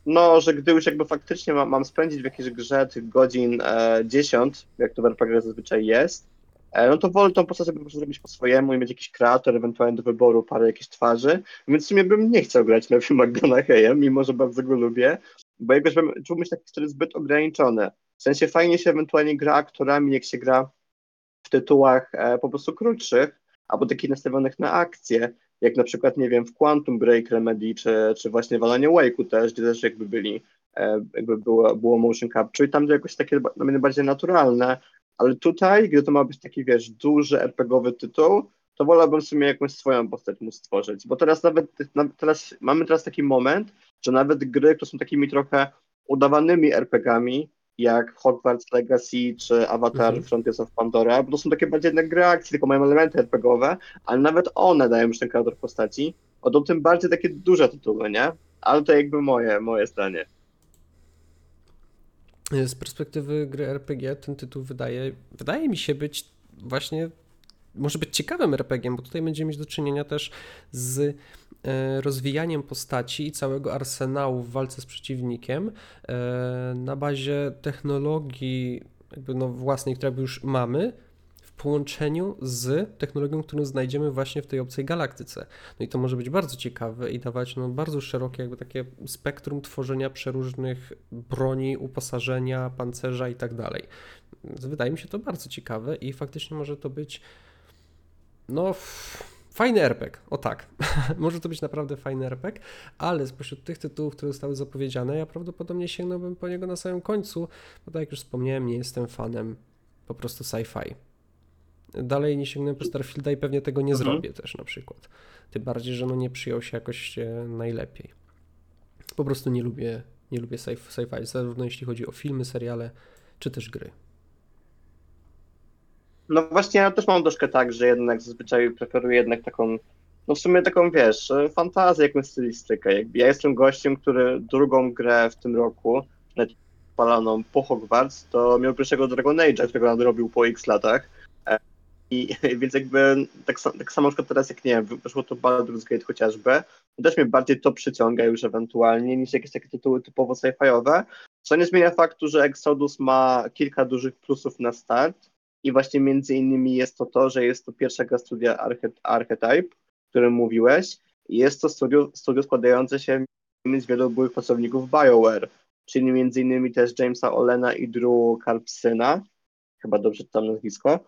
no, że gdy już jakby faktycznie mam, mam spędzić w jakiejś grze tych godzin e, dziesiąt, jak to w er pe gie zazwyczaj jest, e, no to wolę tą postać po prostu zrobić po swojemu i mieć jakiś kreator, ewentualnie do wyboru parę jakichś twarzy, więc w sumie bym nie chciał grać Matthew McConaughey'em, mimo że bardzo go lubię, bo jakoś bym czuł się tak wtedy zbyt ograniczony. W sensie fajnie się ewentualnie gra aktorami, jak się gra w tytułach e, po prostu krótszych, albo takich nastawionych na akcję, jak na przykład, nie wiem, w Quantum Break Remedy, czy, czy właśnie w Alanie Wake'u też, gdzie też jakby byli, e, jakby było, było motion capture i tam to jakoś takie no, bardziej naturalne, ale tutaj, gdy to ma być taki, wiesz, duży er pe gie owy tytuł, to wolałbym w sumie jakąś swoją postać móc stworzyć, bo teraz nawet, nawet teraz, mamy teraz taki moment, że nawet gry, które są takimi trochę udawanymi er pe gie ami, jak Hogwarts Legacy czy Avatar mm-hmm. Frontiers of Pandora, bo to są takie bardziej jednak gry akcji, tylko mają elementy er pe gie owe, ale nawet one dają już ten kreator postaci, o to tym bardziej takie duże tytuły, nie? Ale to jakby moje, moje zdanie. Z perspektywy gry er pe gie ten tytuł wydaje, wydaje mi się być właśnie, może być ciekawym er pe gie em, bo tutaj będziemy mieć do czynienia też z rozwijaniem postaci i całego arsenału w walce z przeciwnikiem na bazie technologii jakby no własnej, którą już mamy, w połączeniu z technologią, którą znajdziemy właśnie w tej obcej galaktyce. No i to może być bardzo ciekawe i dawać no bardzo szerokie jakby takie spektrum tworzenia przeróżnych broni, uposażenia, pancerza i tak dalej. Wydaje mi się to bardzo ciekawe i faktycznie może to być no... fajny er pe gie, o tak, może to być naprawdę fajny er pe gie, ale spośród tych tytułów, które zostały zapowiedziane, ja prawdopodobnie sięgnąłbym po niego na samym końcu, bo tak jak już wspomniałem, nie jestem fanem po prostu sci-fi. Dalej nie sięgnę po Starfielda i pewnie tego nie mhm. zrobię też na przykład. Tym bardziej, że no nie przyjął się jakoś najlepiej. Po prostu nie lubię, nie lubię sci-fi, zarówno jeśli chodzi o filmy, seriale, czy też gry. No właśnie, ja też mam troszkę tak, że jednak zazwyczaj preferuję jednak taką, no w sumie taką, wiesz, fantazję, jakąś stylistykę. Jakby ja jestem gościem, który drugą grę w tym roku, palaną po Hogwarts, to miał pierwszego Dragon Age'a, którego nadrobił po x latach. I, i więc jakby tak, tak samo teraz, jak nie wiem, wyszło to Baldur's Gate chociażby, też mnie bardziej to przyciąga już ewentualnie niż jakieś takie tytuły typowo sci-fiowe, co nie zmienia faktu, że Exodus ma kilka dużych plusów na start. I właśnie między innymi jest to to, że jest to pierwsza gra studia Archet- Archetype, o którym mówiłeś. Jest to studio, studio składające się z wielu byłych pracowników BioWare, czyli między innymi też Jamesa Olena i Drew Karpsyna, chyba dobrze czytam nazwisko,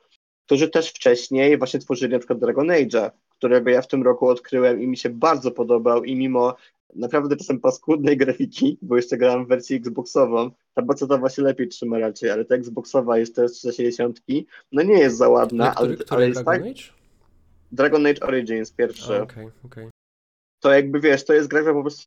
którzy też wcześniej właśnie tworzyli na przykład Dragon Age'a, którego ja w tym roku odkryłem i mi się bardzo podobał i mimo naprawdę czasem paskudnej grafiki, bo jeszcze grałem w wersji Xboxową, ta pecetowa właśnie lepiej trzyma raczej, ale ta Xboxowa jeszcze z trzysta sześćdziesiątki, no nie jest za ładna, który, ale, który ale jest Dragon tak... Age? Dragon Age Origins pierwszy. A, okay, okay. To jakby wiesz, to jest gra, która po prostu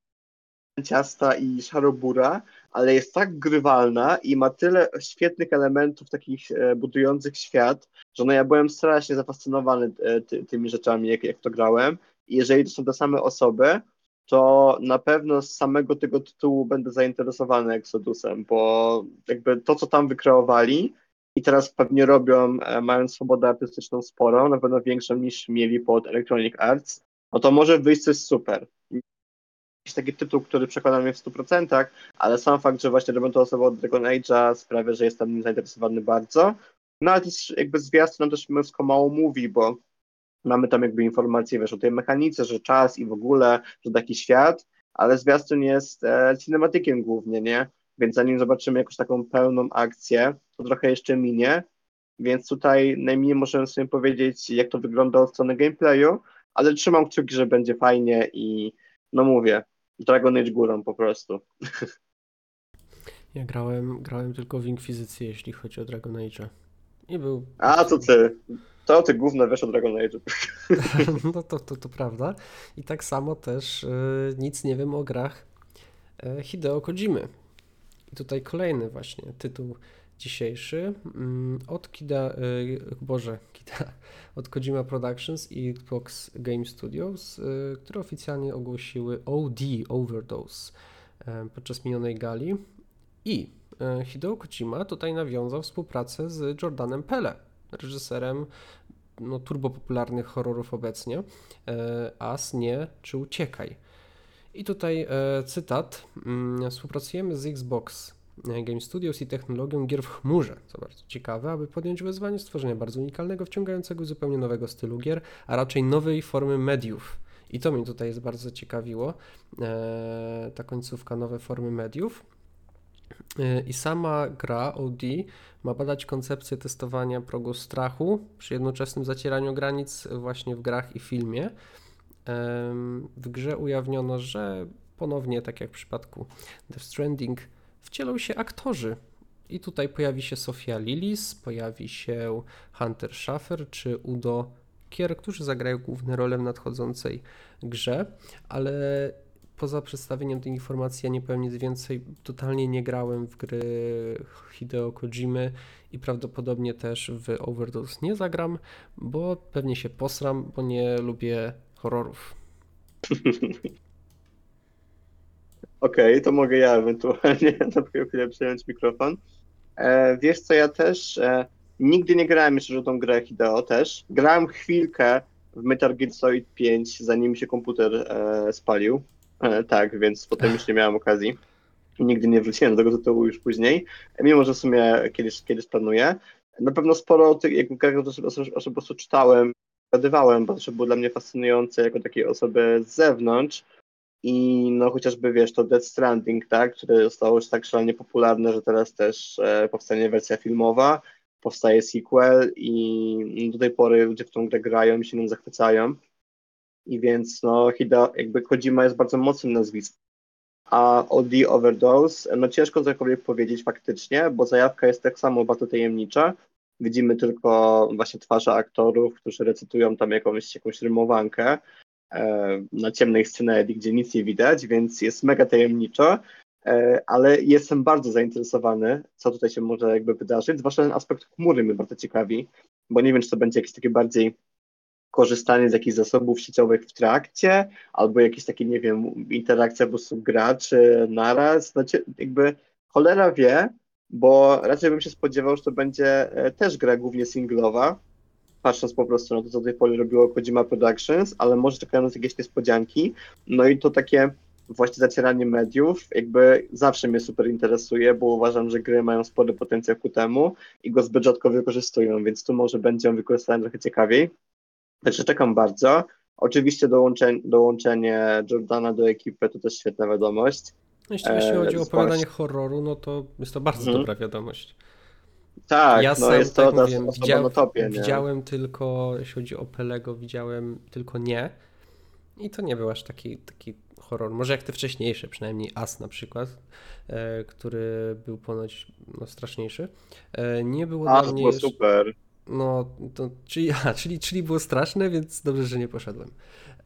ciasta i szarobura, ale jest tak grywalna i ma tyle świetnych elementów takich e, budujących świat, że no ja byłem strasznie zafascynowany e, ty, tymi rzeczami, jak, jak to grałem. I jeżeli to są te same osoby, to na pewno z samego tego tytułu będę zainteresowany Exodusem, bo jakby to, co tam wykreowali i teraz pewnie robią, mają swobodę artystyczną sporą, na pewno większą niż mieli pod Electronic Arts, no to może wyjść coś super. jakiś taki tytuł, który przekona mnie w stu procentach, ale sam fakt, że właśnie robią to osoby od Dragon Age'a sprawia, że jestem nim zainteresowany bardzo. No ale też jakby zwiastun nam też męsko mało mówi, bo mamy tam jakby informacje, wiesz, o tej mechanice, że czas i w ogóle, że taki świat, ale zwiastun jest e, cinematykiem głównie, nie? Więc zanim zobaczymy jakąś taką pełną akcję, to trochę jeszcze minie, więc tutaj najmniej możemy sobie powiedzieć, jak to wygląda od strony gameplayu, ale trzymam kciuki, że będzie fajnie i no mówię, Dragon Age górą po prostu. Ja grałem, grałem tylko w Inkwizycję, jeśli chodzi o Dragon Age'a. I był... A, co ty? To ty gówno wiesz o Dragon Age'u. No to, to, to prawda. I tak samo też yy, nic nie wiem o grach yy, Hideo Kojimy. I tutaj kolejny właśnie tytuł dzisiejszy od Kida, Boże, Kida, od Kojima Productions i Xbox Game Studios, które oficjalnie ogłosiły O D, Overdose, podczas minionej gali. I Hideo Kojima tutaj nawiązał współpracę z Jordanem Pele, reżyserem no, turbopopularnych horrorów obecnie, Us, Nie czy Uciekaj. I tutaj e, cytat, współpracujemy z Xbox Game Studios i technologią gier w chmurze, co bardzo ciekawe, aby podjąć wyzwanie stworzenia bardzo unikalnego, wciągającego zupełnie nowego stylu gier, a raczej nowej formy mediów. I to mnie tutaj jest bardzo ciekawiło, e, ta końcówka, nowe formy mediów. E, I sama gra O D ma badać koncepcję testowania progu strachu przy jednoczesnym zacieraniu granic właśnie w grach i filmie. W grze ujawniono, że ponownie, tak jak w przypadku Death Stranding, wcielą się aktorzy. I tutaj pojawi się Sofia Lillis, pojawi się Hunter Schaffer czy Udo Kier, którzy zagrają główne role w nadchodzącej grze, ale poza przedstawieniem tej informacji ja nie powiem nic więcej, totalnie nie grałem w gry Hideo Kojimy i prawdopodobnie też w Overdose nie zagram, bo pewnie się posram, bo nie lubię horrorów. Okej, okay, to mogę ja ewentualnie na chwilę przejąć mikrofon. E, wiesz co, ja też e, nigdy nie grałem jeszcze w tą grę Hideo też. Grałem chwilkę w Metal Gear Solid pięć, zanim mi się komputer e, spalił. E, tak, więc potem już nie miałem okazji. Nigdy nie wróciłem do tego tytułu już później, mimo że w sumie kiedyś, kiedyś planuję. Na pewno sporo o tych jak grach po prostu czytałem, bo to było dla mnie fascynujące jako takiej osoby z zewnątrz i no chociażby wiesz to Death Stranding, tak, które stało się tak szalenie popularne, że teraz też e, powstanie wersja filmowa, powstaje sequel i do tej pory ludzie w tą grę grają i się nią zachwycają i więc no Hideo, jakby Kojima jest bardzo mocnym nazwiskiem, a O D Overdose no ciężko cokolwiek powiedzieć faktycznie, bo zajawka jest tak samo bardzo tajemnicza. Widzimy tylko właśnie twarze aktorów, którzy recytują tam jakąś, jakąś rymowankę e, na ciemnej scenerii, gdzie nic nie widać, więc jest mega tajemniczo, e, ale jestem bardzo zainteresowany, co tutaj się może jakby wydarzyć, zwłaszcza ten aspekt chmury mnie bardzo ciekawi, bo nie wiem, czy to będzie jakieś takie bardziej korzystanie z jakichś zasobów sieciowych w trakcie, albo jakieś takie, nie wiem, interakcja po prostu graczy naraz, znaczy jakby cholera wie, bo raczej bym się spodziewał, że to będzie też gra głównie singlowa, patrząc po prostu na to, co do tej pory robiło Kojima Productions, ale może czekają nas jakieś niespodzianki, no i to takie właśnie zacieranie mediów jakby zawsze mnie super interesuje, bo uważam, że gry mają spory potencjał ku temu i go zbyt rzadko wykorzystują, więc tu może będzie on wykorzystany trochę ciekawiej, także czekam bardzo. Oczywiście dołączenie, dołączenie Jordana do ekipy to też świetna wiadomość. Jeśli eee, chodzi o opowiadanie z... horroru, no to jest to bardzo hmm. dobra wiadomość. Tak, ja sam, no jest tak to mówiłem, widział, na topie, widziałem tylko, jeśli chodzi o Pelego, widziałem tylko Nie i to nie był aż taki, taki horror, może jak te wcześniejsze, przynajmniej As na przykład, e, który był ponoć no, straszniejszy. E, nie było As dla mnie... Było jeszcze... super. No, to, czyli, a, czyli, czyli było straszne, więc dobrze, że nie poszedłem.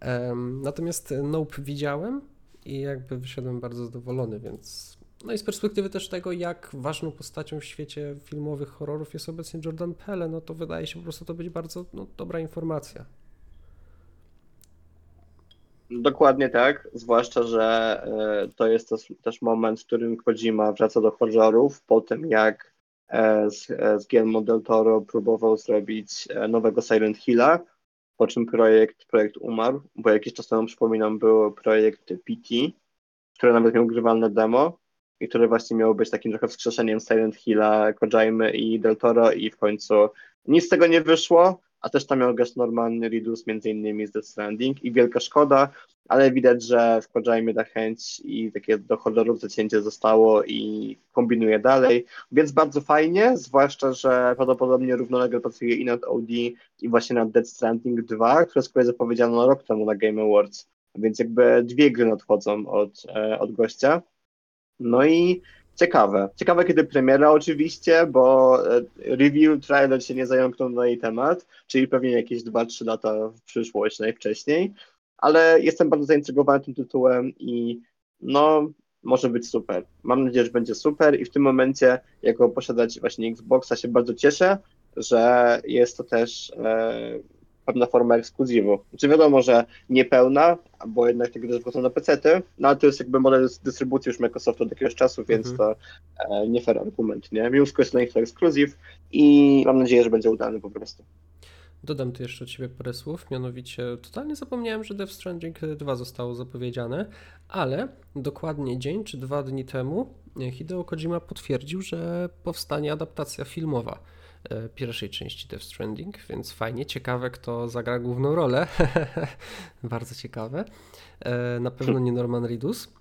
E, natomiast Nope widziałem. I jakby wyszedłem bardzo zadowolony, więc... No i z perspektywy też tego, jak ważną postacią w świecie filmowych horrorów jest obecnie Jordan Peele, no to wydaje się po prostu to być bardzo no, dobra informacja. Dokładnie tak, zwłaszcza, że y, to jest też, też moment, w którym Kojima wraca do horrorów, po tym jak e, z, z Guillermo del Toro próbował zrobić nowego Silent Hilla, po czym projekt, projekt umarł, bo jakiś czas temu, przypominam, był projekt P T, które nawet miał grywalne demo i które właśnie miało być takim trochę wskrzeszeniem Silent Hilla, Kojimy i Del Toro i w końcu nic z tego nie wyszło, a też tam miał grać Norman Reedus między innymi z Death Stranding i wielka szkoda, ale widać, że w Kojimie ta chęć i takie do horrorów zacięcie zostało i kombinuje dalej, więc bardzo fajnie, zwłaszcza, że prawdopodobnie równolegle pracuje i nad O D i właśnie nad Death Stranding dwa, które z kolei zapowiedziano rok temu na Game Awards, więc jakby dwie gry nadchodzą od, od gościa. No i ciekawe. Ciekawe, kiedy premiera oczywiście, bo review trailer się nie zająknął na jej temat, czyli pewnie jakieś dwa trzy lata w przyszłość najwcześniej, ale jestem bardzo zaintrygowany tym tytułem i no, może być super. Mam nadzieję, że będzie super i w tym momencie, jako posiadać właśnie Xboxa, się bardzo cieszę, że jest to też e, pewna forma ekskluzywu. Znaczy wiadomo, że niepełna, bo jednak te gry wchodzą na pecety, no ale to jest jakby model dystrybucji już Microsoftu od jakiegoś czasu, więc mm. to e, nie fair argument, nie? Mimo wszystko jest na nich to ekskluzyw i mam nadzieję, że będzie udany po prostu. Dodam tu jeszcze od siebie parę słów, mianowicie totalnie zapomniałem, że Death Stranding dwa zostało zapowiedziane, ale dokładnie dzień czy dwa dni temu Hideo Kojima potwierdził, że powstanie adaptacja filmowa pierwszej części Death Stranding, więc fajnie, ciekawe kto zagra główną rolę, bardzo ciekawe, na pewno nie Norman Reedus.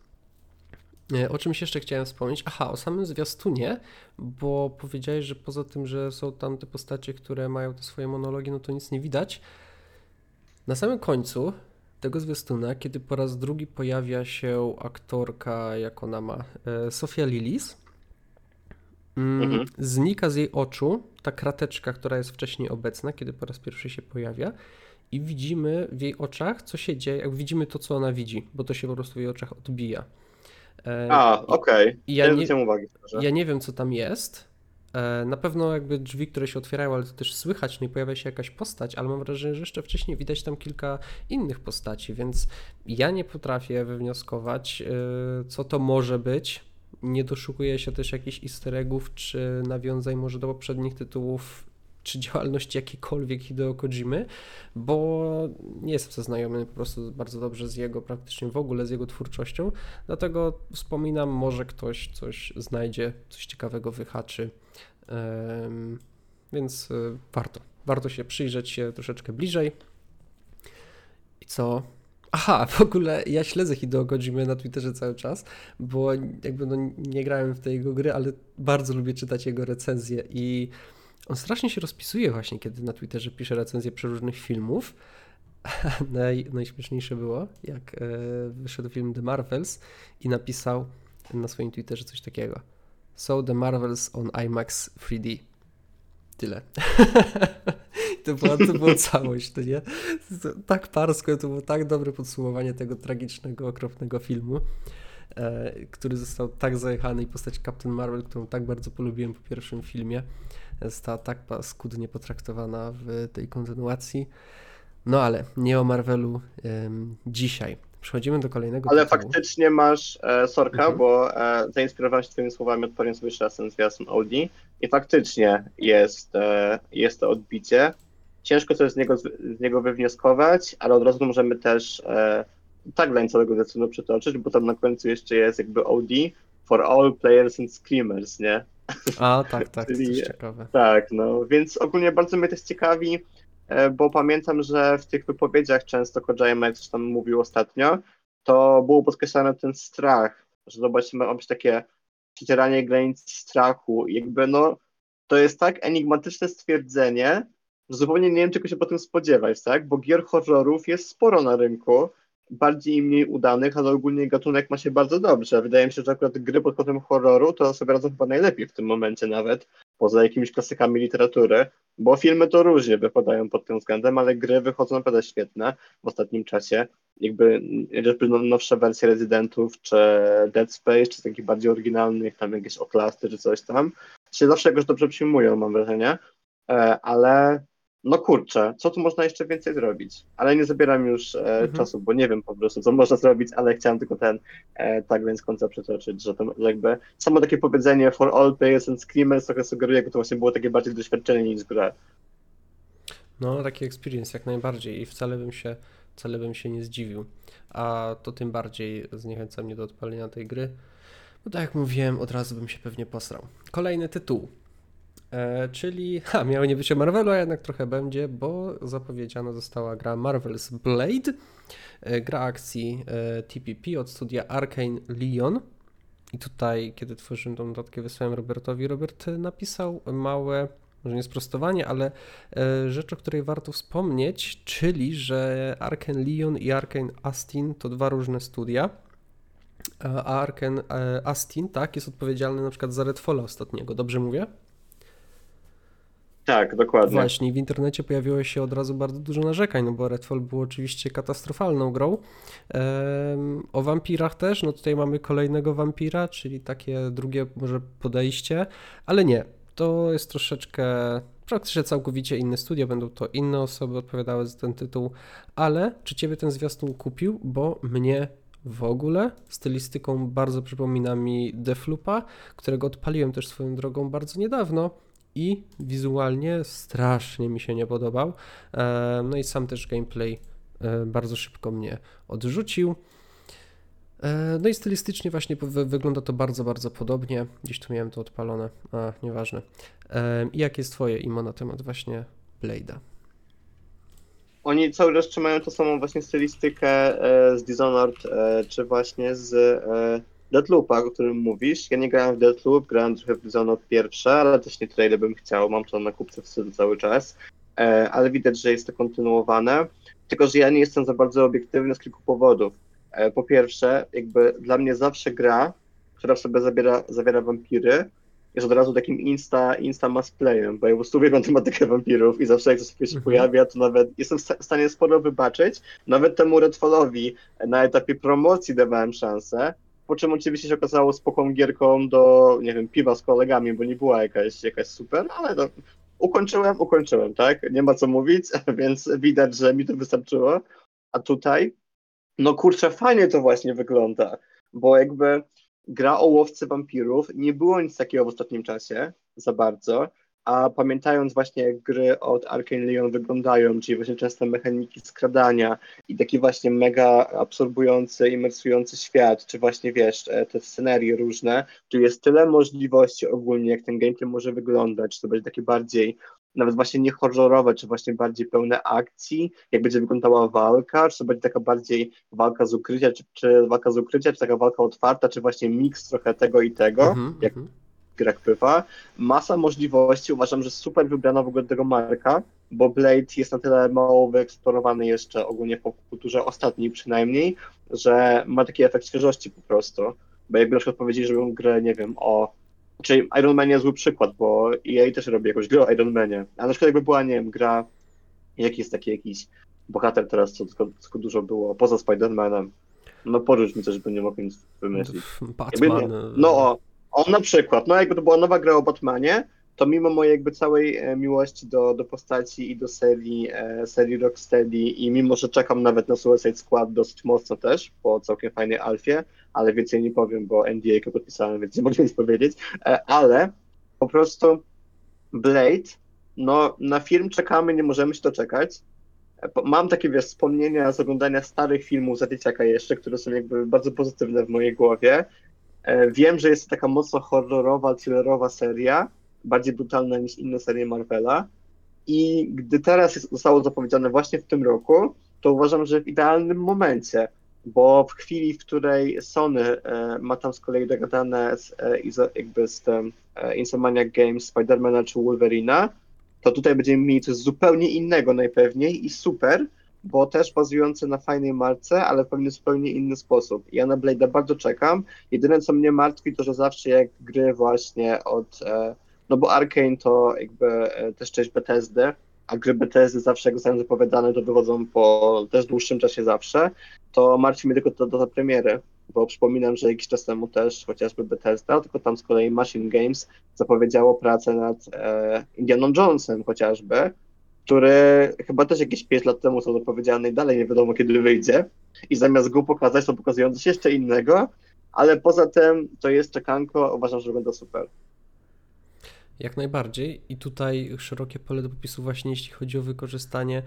O czymś jeszcze chciałem wspomnieć, aha, o samym zwiastunie, bo powiedziałeś, że poza tym, że są tam te postacie, które mają te swoje monologi, no to nic nie widać. Na samym końcu tego zwiastuna, kiedy po raz drugi pojawia się aktorka, jak ona ma, Sofia Lillis, mhm. znika z jej oczu ta krateczka, która jest wcześniej obecna, kiedy po raz pierwszy się pojawia. I widzimy w jej oczach, co się dzieje, jak widzimy to, co ona widzi, bo to się po prostu w jej oczach odbija. A, okej, okay. ja, ja nie wiem, co tam jest, na pewno jakby drzwi, które się otwierają, ale to też słychać, no i pojawia się jakaś postać, ale mam wrażenie, że jeszcze wcześniej widać tam kilka innych postaci, więc ja nie potrafię wywnioskować, co to może być, nie doszukuję się też jakichś easter eggów, czy nawiązań może do poprzednich tytułów, czy działalności jakiejkolwiek Hideo Kojimy, bo nie jestem zaznajomiony po prostu bardzo dobrze z jego, praktycznie w ogóle z jego twórczością, dlatego wspominam, może ktoś coś znajdzie, coś ciekawego wyhaczy, więc warto, warto się przyjrzeć się troszeczkę bliżej. I co? Aha, w ogóle ja śledzę Hideo Kojimę na Twitterze cały czas, bo jakby no nie grałem w te jego gry, ale bardzo lubię czytać jego recenzje i on strasznie się rozpisuje właśnie, kiedy na Twitterze pisze recenzje przeróżnych filmów. Naj, najśmieszniejsze było, jak wyszedł film The Marvels i napisał na swoim Twitterze coś takiego. So The Marvels on IMAX trzy D. Tyle. To, była, to było całość, to nie? To tak parsko, to było tak dobre podsumowanie tego tragicznego, okropnego filmu, który został tak zajechany i postać Captain Marvel, którą tak bardzo polubiłem po pierwszym filmie, została tak paskudnie potraktowana w tej kontynuacji. No ale nie o Marvelu ym, dzisiaj. Przechodzimy do kolejnego Ale tytułu. Faktycznie masz e, Sorka, mhm. bo e, zainspirowałem się twoimi słowami, odpaliłem sobie jeszcze raz ten zwiastun Audi i faktycznie jest, e, jest to odbicie. Ciężko coś z niego, z niego wywnioskować, ale od razu możemy też e, tagline całego zwiastunu przytoczyć, bo tam na końcu jeszcze jest jakby O D for all players and screamers, nie? A, tak, tak, czyli, to jest ciekawe. Tak, no, więc ogólnie bardzo mnie też ciekawi, bo pamiętam, że w tych wypowiedziach często Kojima, jak coś tam mówił ostatnio, to było podkreślany ten strach, że zobaczymy, ma być takie przecieranie granic strachu, jakby no, to jest tak enigmatyczne stwierdzenie, że zupełnie nie wiem, czego się po tym spodziewać, tak, bo gier horrorów jest sporo na rynku, bardziej i mniej udanych, ale ogólnie gatunek ma się bardzo dobrze. Wydaje mi się, że akurat gry pod kątem horroru to sobie radzą chyba najlepiej w tym momencie nawet, poza jakimiś klasykami literatury, bo filmy to różnie wypadają pod tym względem, ale gry wychodzą naprawdę świetne w ostatnim czasie. Jakby nowsze wersje Rezydentów, czy Dead Space, czy takich bardziej oryginalnych, tam jakieś Outlasty, czy coś tam, się zawsze jakoś dobrze przyjmują, mam wrażenie, ale... No kurczę, co tu można jeszcze więcej zrobić? Ale nie zabieram już e, mhm. czasu, bo nie wiem po prostu, co można zrobić, ale chciałem tylko ten e, tagline z końca przetoczyć, że to jakby samo takie powiedzenie for all players and screamers trochę sugeruje, jakby to właśnie było takie bardziej doświadczenie niż gra. No, taki experience jak najbardziej i wcale bym się wcale bym się nie zdziwił, a to tym bardziej zniechęca mnie do odpalenia tej gry, bo tak jak mówiłem, od razu bym się pewnie posrał. Kolejny tytuł, e, czyli ha, miało nie być o Marvelu, a jednak trochę będzie, bo zapowiedziana została gra Marvel's Blade, e, gra akcji e, T P P od studia Arkane Lyon. I tutaj, kiedy tworzyłem tą notatkę, wysłałem Robertowi, Robert napisał małe, może nie sprostowanie, ale rzecz, o której warto wspomnieć, czyli że Arkane Lyon i Arkane Austin to dwa różne studia, a Arkane Austin, tak, jest odpowiedzialny na przykład za Redfalla ostatniego, dobrze mówię? Tak, dokładnie. Właśnie, w internecie pojawiło się od razu bardzo dużo narzekań, no bo Redfall był oczywiście katastrofalną grą. Ehm, o wampirach też, no tutaj mamy kolejnego wampira, czyli takie drugie może podejście, ale nie, to jest troszeczkę, praktycznie całkowicie inne studia, będą to inne osoby odpowiadały za ten tytuł, ale czy ciebie ten zwiastun kupił, bo mnie w ogóle stylistyką bardzo przypomina mi Deathloopa, którego odpaliłem też swoją drogą bardzo niedawno, i wizualnie strasznie mi się nie podobał, no i sam też gameplay bardzo szybko mnie odrzucił. No i stylistycznie właśnie wygląda to bardzo, bardzo podobnie. Gdzieś tu miałem to odpalone, a nieważne. I jakie jest twoje imo na temat właśnie Blade'a? Oni cały czas trzymają tą samą właśnie stylistykę z Dishonored, czy właśnie z Deathloopa, o którym mówisz. Ja nie grałem w Deathloop, grałem trochę w Dishonored pierwsze, ale też nie tyle, ile bym chciał, mam to na kupce wstydu cały czas, e, ale widać, że jest to kontynuowane, tylko że ja nie jestem za bardzo obiektywny z kilku powodów. E, po pierwsze, jakby dla mnie zawsze gra, która w sobie zabiera, zawiera wampiry, jest od razu takim insta, insta mass playem, bo ja po prostu uwielbiam tematykę wampirów i zawsze jak coś takiego się pojawia, to nawet jestem w stanie sporo wybaczyć, nawet temu Redfallowi na etapie promocji dawałem szansę, po czym oczywiście się okazało spokojną gierką do, nie wiem, piwa z kolegami, bo nie była jakaś, jakaś super, ale to ukończyłem, ukończyłem, tak? Nie ma co mówić, więc widać, że mi to wystarczyło. A tutaj, no kurczę, fajnie to właśnie wygląda, bo jakby gra o łowcy wampirów nie było nic takiego w ostatnim czasie za bardzo, a pamiętając właśnie jak gry od Arkane Lyon wyglądają, czyli właśnie często mechaniki skradania i taki właśnie mega absorbujący, imersujący świat, czy właśnie wiesz, te scenerie różne, tu jest tyle możliwości ogólnie, jak ten gameplay może wyglądać, czy to będzie takie bardziej, nawet właśnie nie horrorowe, czy właśnie bardziej pełne akcji, jak będzie wyglądała walka, czy to będzie taka bardziej walka z ukrycia, czy, czy walka z ukrycia, czy taka walka otwarta, czy właśnie miks trochę tego i tego, mm-hmm, jak grach bywa. Masa możliwości, uważam, że super wybrana w ogóle tego marka, bo Blade jest na tyle mało wyeksplorowany jeszcze ogólnie w popkulturze ostatniej przynajmniej, że ma taki efekt świeżości po prostu, bo jakby na przykład powiedzieli, że robią grę, nie wiem, o... Czyli Iron Man jest zły przykład, bo E A też robi jakąś grę o Iron Manie, a na przykład jakby była, nie wiem, gra, jaki jest taki jakiś bohater teraz, co tylko dużo było, poza Spidermanem, no porzuć mi coś, bym nie mógł nic wymyślić. Batman... Jakby, no o... On na przykład, no jakby to była nowa gra o Batmanie, to mimo mojej jakby całej miłości do, do postaci i do serii, e, serii Rocksteady i mimo, że czekam nawet na Suicide Squad dosyć mocno też, po całkiem fajnej alfie, ale więcej nie powiem, bo N D A podpisałem, więc nie mogę nic powiedzieć, e, ale po prostu Blade, no na film czekamy, nie możemy się doczekać. Mam takie, wiesz, wspomnienia z oglądania starych filmów za dzieciaka jeszcze, które są jakby bardzo pozytywne w mojej głowie. Wiem, że jest to taka mocno horrorowa, thrillerowa seria, bardziej brutalna niż inne serie Marvela i gdy teraz jest, zostało zapowiedziane właśnie w tym roku, to uważam, że w idealnym momencie, bo w chwili, w której Sony e, ma tam z kolei dogadane z, e, izo, jakby z tym e, Insomniac Games, Spidermana czy Wolverina, to tutaj będziemy mieli coś zupełnie innego najpewniej i super, bo też bazujące na fajnej marce, ale w pewien zupełnie inny sposób. Ja na Blade'a bardzo czekam. Jedyne, co mnie martwi, to że zawsze jak gry właśnie od... No bo Arkane to jakby też część Bethesdy, a gry Bethesdy zawsze jak zostają zapowiadane, to wychodzą po też dłuższym czasie zawsze, to martwi mnie tylko data premiery, bo przypominam, że jakiś czas temu też chociażby Bethesda, tylko tam z kolei Machine Games zapowiedziało pracę nad e, Indianą Jonesem chociażby, który chyba też jakieś pięć lat temu są zapowiedziane i dalej nie wiadomo kiedy wyjdzie i zamiast go pokazać, to pokazują coś jeszcze innego, ale poza tym to jest czekanko, uważam, że będą super. Jak najbardziej i tutaj szerokie pole do popisu właśnie jeśli chodzi o wykorzystanie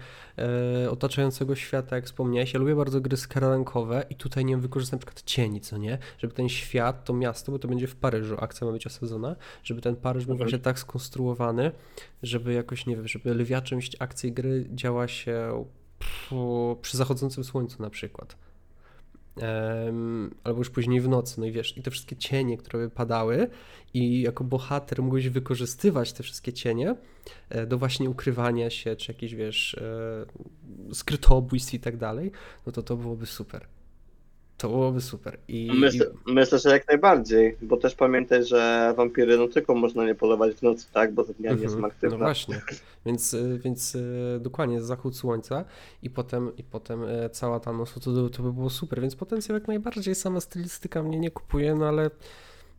e, otaczającego świata, jak wspomniałeś. Ja lubię bardzo gry skradankowe i tutaj nie wiem, wykorzystam na przykład cieni, co nie? Żeby ten świat, to miasto, bo to będzie w Paryżu, akcja ma być osadzona, żeby ten Paryż był właśnie tak skonstruowany, żeby jakoś, nie wiem, żeby lwia część akcji gry działa się przy zachodzącym słońcu na przykład. Um, albo już później w nocy, no i wiesz, i te wszystkie cienie, które padały i jako bohater mógłbyś wykorzystywać te wszystkie cienie do właśnie ukrywania się, czy jakichś, wiesz, e, skrytobójstw i tak dalej, no to to byłoby super. To byłoby super. I, myślę, i... myślę, że jak najbardziej, bo też pamiętaj, że wampiry no tylko można nie polować w nocy, tak, bo to dnia nie są aktywne. No właśnie, więc, więc dokładnie zachód słońca i potem, i potem cała ta noc, to, to by było super, więc potencjał jak najbardziej, sama stylistyka mnie nie kupuje, no ale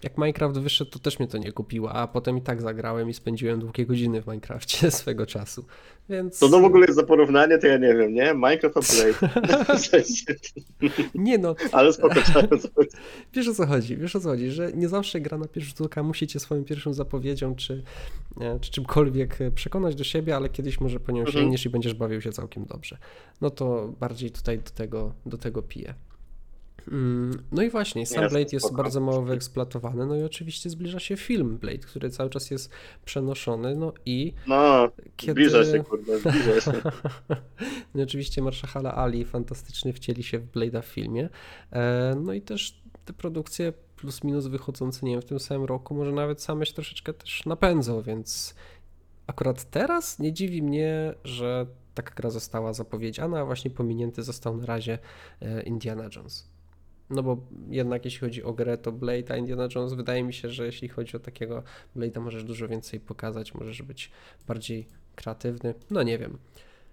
jak Minecraft wyszedł, to też mnie to nie kupiło, a potem i tak zagrałem i spędziłem długie godziny w Minecrafcie swego czasu, więc... To no w ogóle jest za porównanie, to ja nie wiem, nie? Minecraft Upgrade. Nie no... Ale spoko, wiesz o co chodzi, wiesz o co chodzi, że nie zawsze gra na pierwszy rzut oka musi cię swoją pierwszą zapowiedzią czy, czy czymkolwiek przekonać do siebie, ale kiedyś może po nią mhm. sięgniesz i będziesz bawił się całkiem dobrze. No to bardziej tutaj do tego, do tego piję. No i właśnie, sam Blade jest bardzo mało wyeksploatowany, no i oczywiście zbliża się film Blade, który cały czas jest przenoszony, no i... No, kiedy... zbliża się, kurde, zbliża się. No i oczywiście Marshala Ali fantastycznie wcieli się w Blade'a w filmie, no i też te produkcje plus minus wychodzące, nie wiem, w tym samym roku, może nawet same się troszeczkę też napędzą, więc akurat teraz nie dziwi mnie, że taka gra została zapowiedziana, a właśnie pominięty został na razie Indiana Jones. No bo jednak jeśli chodzi o grę, to Blade, a Indiana Jones, wydaje mi się, że jeśli chodzi o takiego Blade'a, możesz dużo więcej pokazać, możesz być bardziej kreatywny, no nie wiem.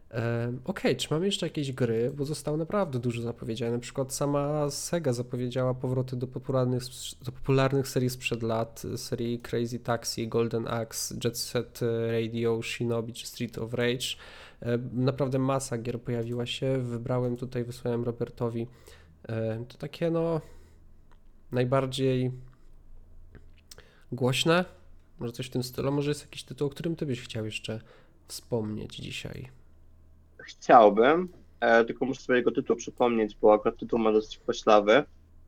Ehm, Okej, okay, czy mamy jeszcze jakieś gry, bo zostało naprawdę dużo zapowiedziane, na przykład sama Sega zapowiedziała powroty do popularnych, do popularnych serii sprzed lat, serii Crazy Taxi, Golden Axe, Jet Set Radio, Shinobi czy Street of Rage. Ehm, naprawdę masa gier pojawiła się, wybrałem tutaj, wysłałem Robertowi to takie no najbardziej głośne, może coś w tym stylu, może jest jakiś tytuł, o którym ty byś chciał jeszcze wspomnieć dzisiaj? Chciałbym, e, tylko muszę sobie jego tytuł przypomnieć, bo akurat tytuł ma dosyć poślawy,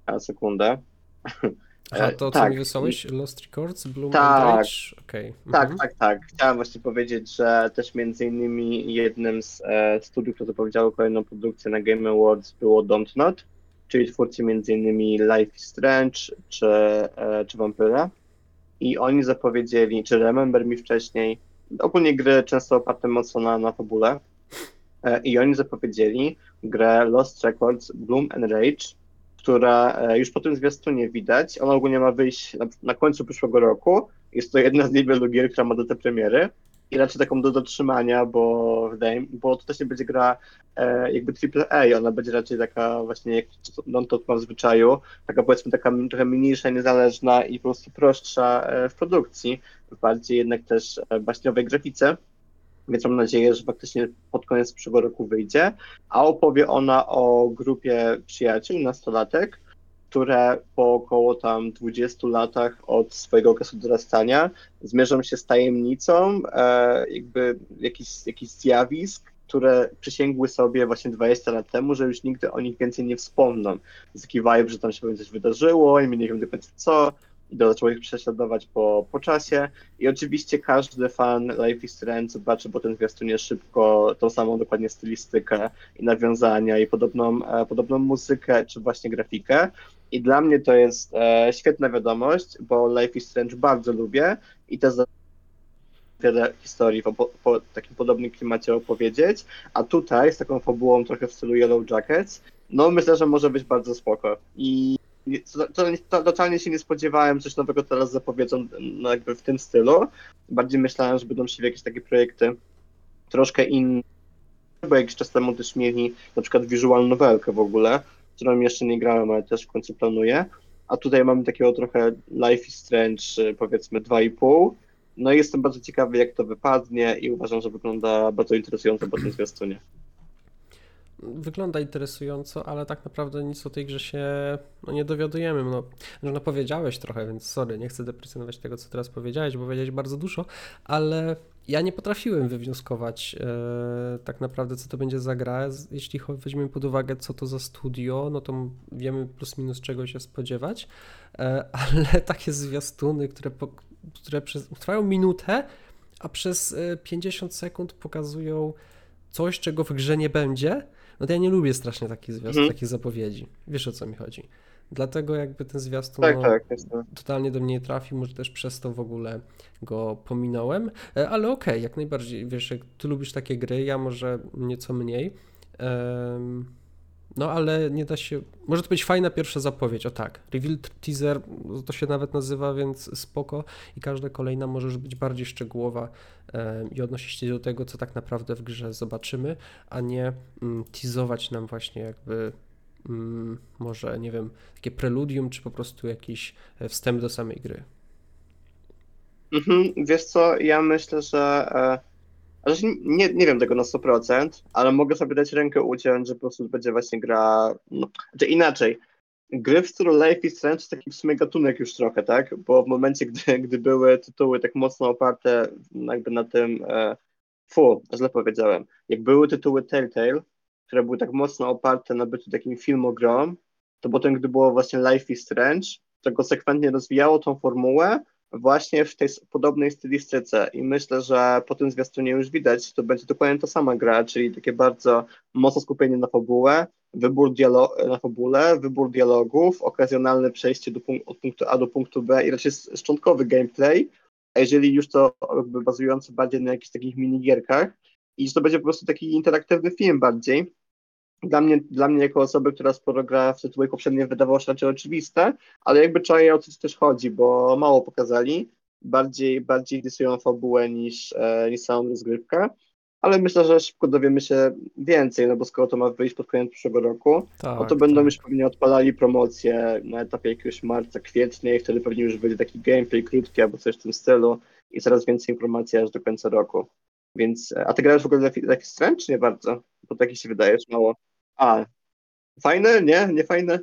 a sekundę. Aha, to e, co tak. mi wysłałeś? Lost Records? Bloom tak. and Rage? Okay. Tak, mhm. tak, tak. Chciałem właśnie powiedzieć, że też między innymi jednym z e, studiów, które zapowiedziało kolejną produkcję na Game Awards było Dontnod, czyli twórcy między innymi Life is Strange czy, e, czy Vampyra. I oni zapowiedzieli, czy Remember Me wcześniej, ogólnie gry często oparte mocno na, na fabule, e, i oni zapowiedzieli grę Lost Records Bloom and Rage, która już po tym zwiastunie widać, ona ogólnie ma wyjść na, na końcu przyszłego roku. Jest to jedna z niewielu gier, która ma do te premiery i raczej taką do dotrzymania, bo wydaje mi, bo to też nie będzie gra e, jakby triple A, ona będzie raczej taka właśnie, jak Dontnod ma w zwyczaju, taka powiedzmy taka trochę mniejsza, niezależna i po prostu prostsza e, w produkcji, bardziej jednak też e, baśniowej grafice. Więc mam nadzieję, że faktycznie pod koniec przyszłego roku wyjdzie, a opowie ona o grupie przyjaciół, nastolatek, które po około tam dwudziestu latach od swojego okresu dorastania zmierzą się z tajemnicą e, jakby jakichś jakich zjawisk, które przysięgły sobie właśnie dwadzieścia lat temu, że już nigdy o nich więcej nie wspomną. Taki vibe, że tam się pewnie coś wydarzyło i my nie wiemy co. I zaczęło ich prześladować po, po czasie. I oczywiście każdy fan Life is Strange zobaczy po tym zwiastunie szybko tą samą dokładnie stylistykę i nawiązania i podobną, e, podobną muzykę czy właśnie grafikę. I dla mnie to jest e, świetna wiadomość, bo Life is Strange bardzo lubię i też wiele historii po, po takim podobnym klimacie opowiedzieć. A tutaj z taką fabułą trochę w stylu Yellow Jackets, no myślę, że może być bardzo spoko. I totalnie się nie spodziewałem, coś nowego teraz zapowiedzą no jakby w tym stylu. Bardziej myślałem, że będą się jakieś takie projekty troszkę inne, bo jakiś czas temu też mieli na przykład visual novelkę w ogóle, którą jeszcze nie grałem, ale też w końcu planuję. A tutaj mamy takiego trochę Life is Strange powiedzmy dwa i pół. No i jestem bardzo ciekawy, jak to wypadnie i uważam, że wygląda bardzo interesująco po tym zwiastunie. wygląda interesująco, ale tak naprawdę nic o tej grze się no, nie dowiadujemy. No, no powiedziałeś trochę, więc sorry, nie chcę deprecjonować tego, co teraz powiedziałeś, bo powiedziałeś bardzo dużo, ale ja nie potrafiłem wywnioskować e, tak naprawdę, co to będzie za gra. Jeśli weźmiemy pod uwagę, co to za studio, no to wiemy plus minus czego się spodziewać, e, ale takie zwiastuny, które, po, które przez, trwają minutę, a przez pięćdziesiąt sekund pokazują coś, czego w grze nie będzie, no to ja nie lubię strasznie takich zwiastun, mhm. takich zapowiedzi. Wiesz, o co mi chodzi. Dlatego jakby ten zwiastun tak, no, tak, totalnie do mnie nie trafił, może też przez to w ogóle go pominąłem, ale okej, okay, jak najbardziej, wiesz, jak ty lubisz takie gry, ja może nieco mniej, no ale nie da się, może to być fajna pierwsza zapowiedź, o tak, reveal teaser, to się nawet nazywa, więc spoko i każda kolejna może już być bardziej szczegółowa i odnosić się do tego, co tak naprawdę w grze zobaczymy, a nie teasować nam właśnie jakby Hmm, może, nie wiem, takie preludium, czy po prostu jakiś wstęp do samej gry. Mhm, wiesz co, ja myślę, że e, nie, nie wiem tego na sto procent, ale mogę sobie dać rękę uciąć, że po prostu będzie właśnie gra, no, znaczy inaczej, gry w stylu Life is Strange to taki w sumie gatunek już trochę, tak, bo w momencie, gdy, gdy były tytuły tak mocno oparte jakby na tym, e, fu, źle powiedziałem, jak były tytuły Telltale, które były tak mocno oparte na byciu takim filmogrom, to potem, gdy było właśnie Life is Strange, to konsekwentnie rozwijało tą formułę właśnie w tej podobnej stylistyce i myślę, że po tym zwiastunie już widać, to będzie dokładnie ta sama gra, czyli takie bardzo mocno skupienie na fabułę, wybór dialo- na fabule, wybór dialogów, okazjonalne przejście do punk- od punktu A do punktu B i raczej szczątkowy gameplay, a jeżeli już to jakby bazujący bardziej na jakichś takich minigierkach i że to będzie po prostu taki interaktywny film bardziej. Dla mnie, dla mnie jako osoby, która sporo gra w tytuły poprzednie, wydawało się raczej oczywiste, ale jakby czaję, o co też chodzi, bo mało pokazali, bardziej, bardziej dysują fabułę niż, e, niż samą rozgrywkę, ale myślę, że szybko dowiemy się więcej, no bo skoro to ma wyjść pod koniec przyszłego roku, tak, no to będą tak. już pewnie odpalali promocję na etapie jakiegoś marca, kwietnia i wtedy pewnie już będzie taki gameplay krótki albo coś w tym stylu i coraz więcej informacji aż do końca roku. Więc, a ty grałeś w ogóle taki stręcz, czy nie bardzo? Bo taki się wydaje, że mało. A, fajne? Nie? Nie fajne?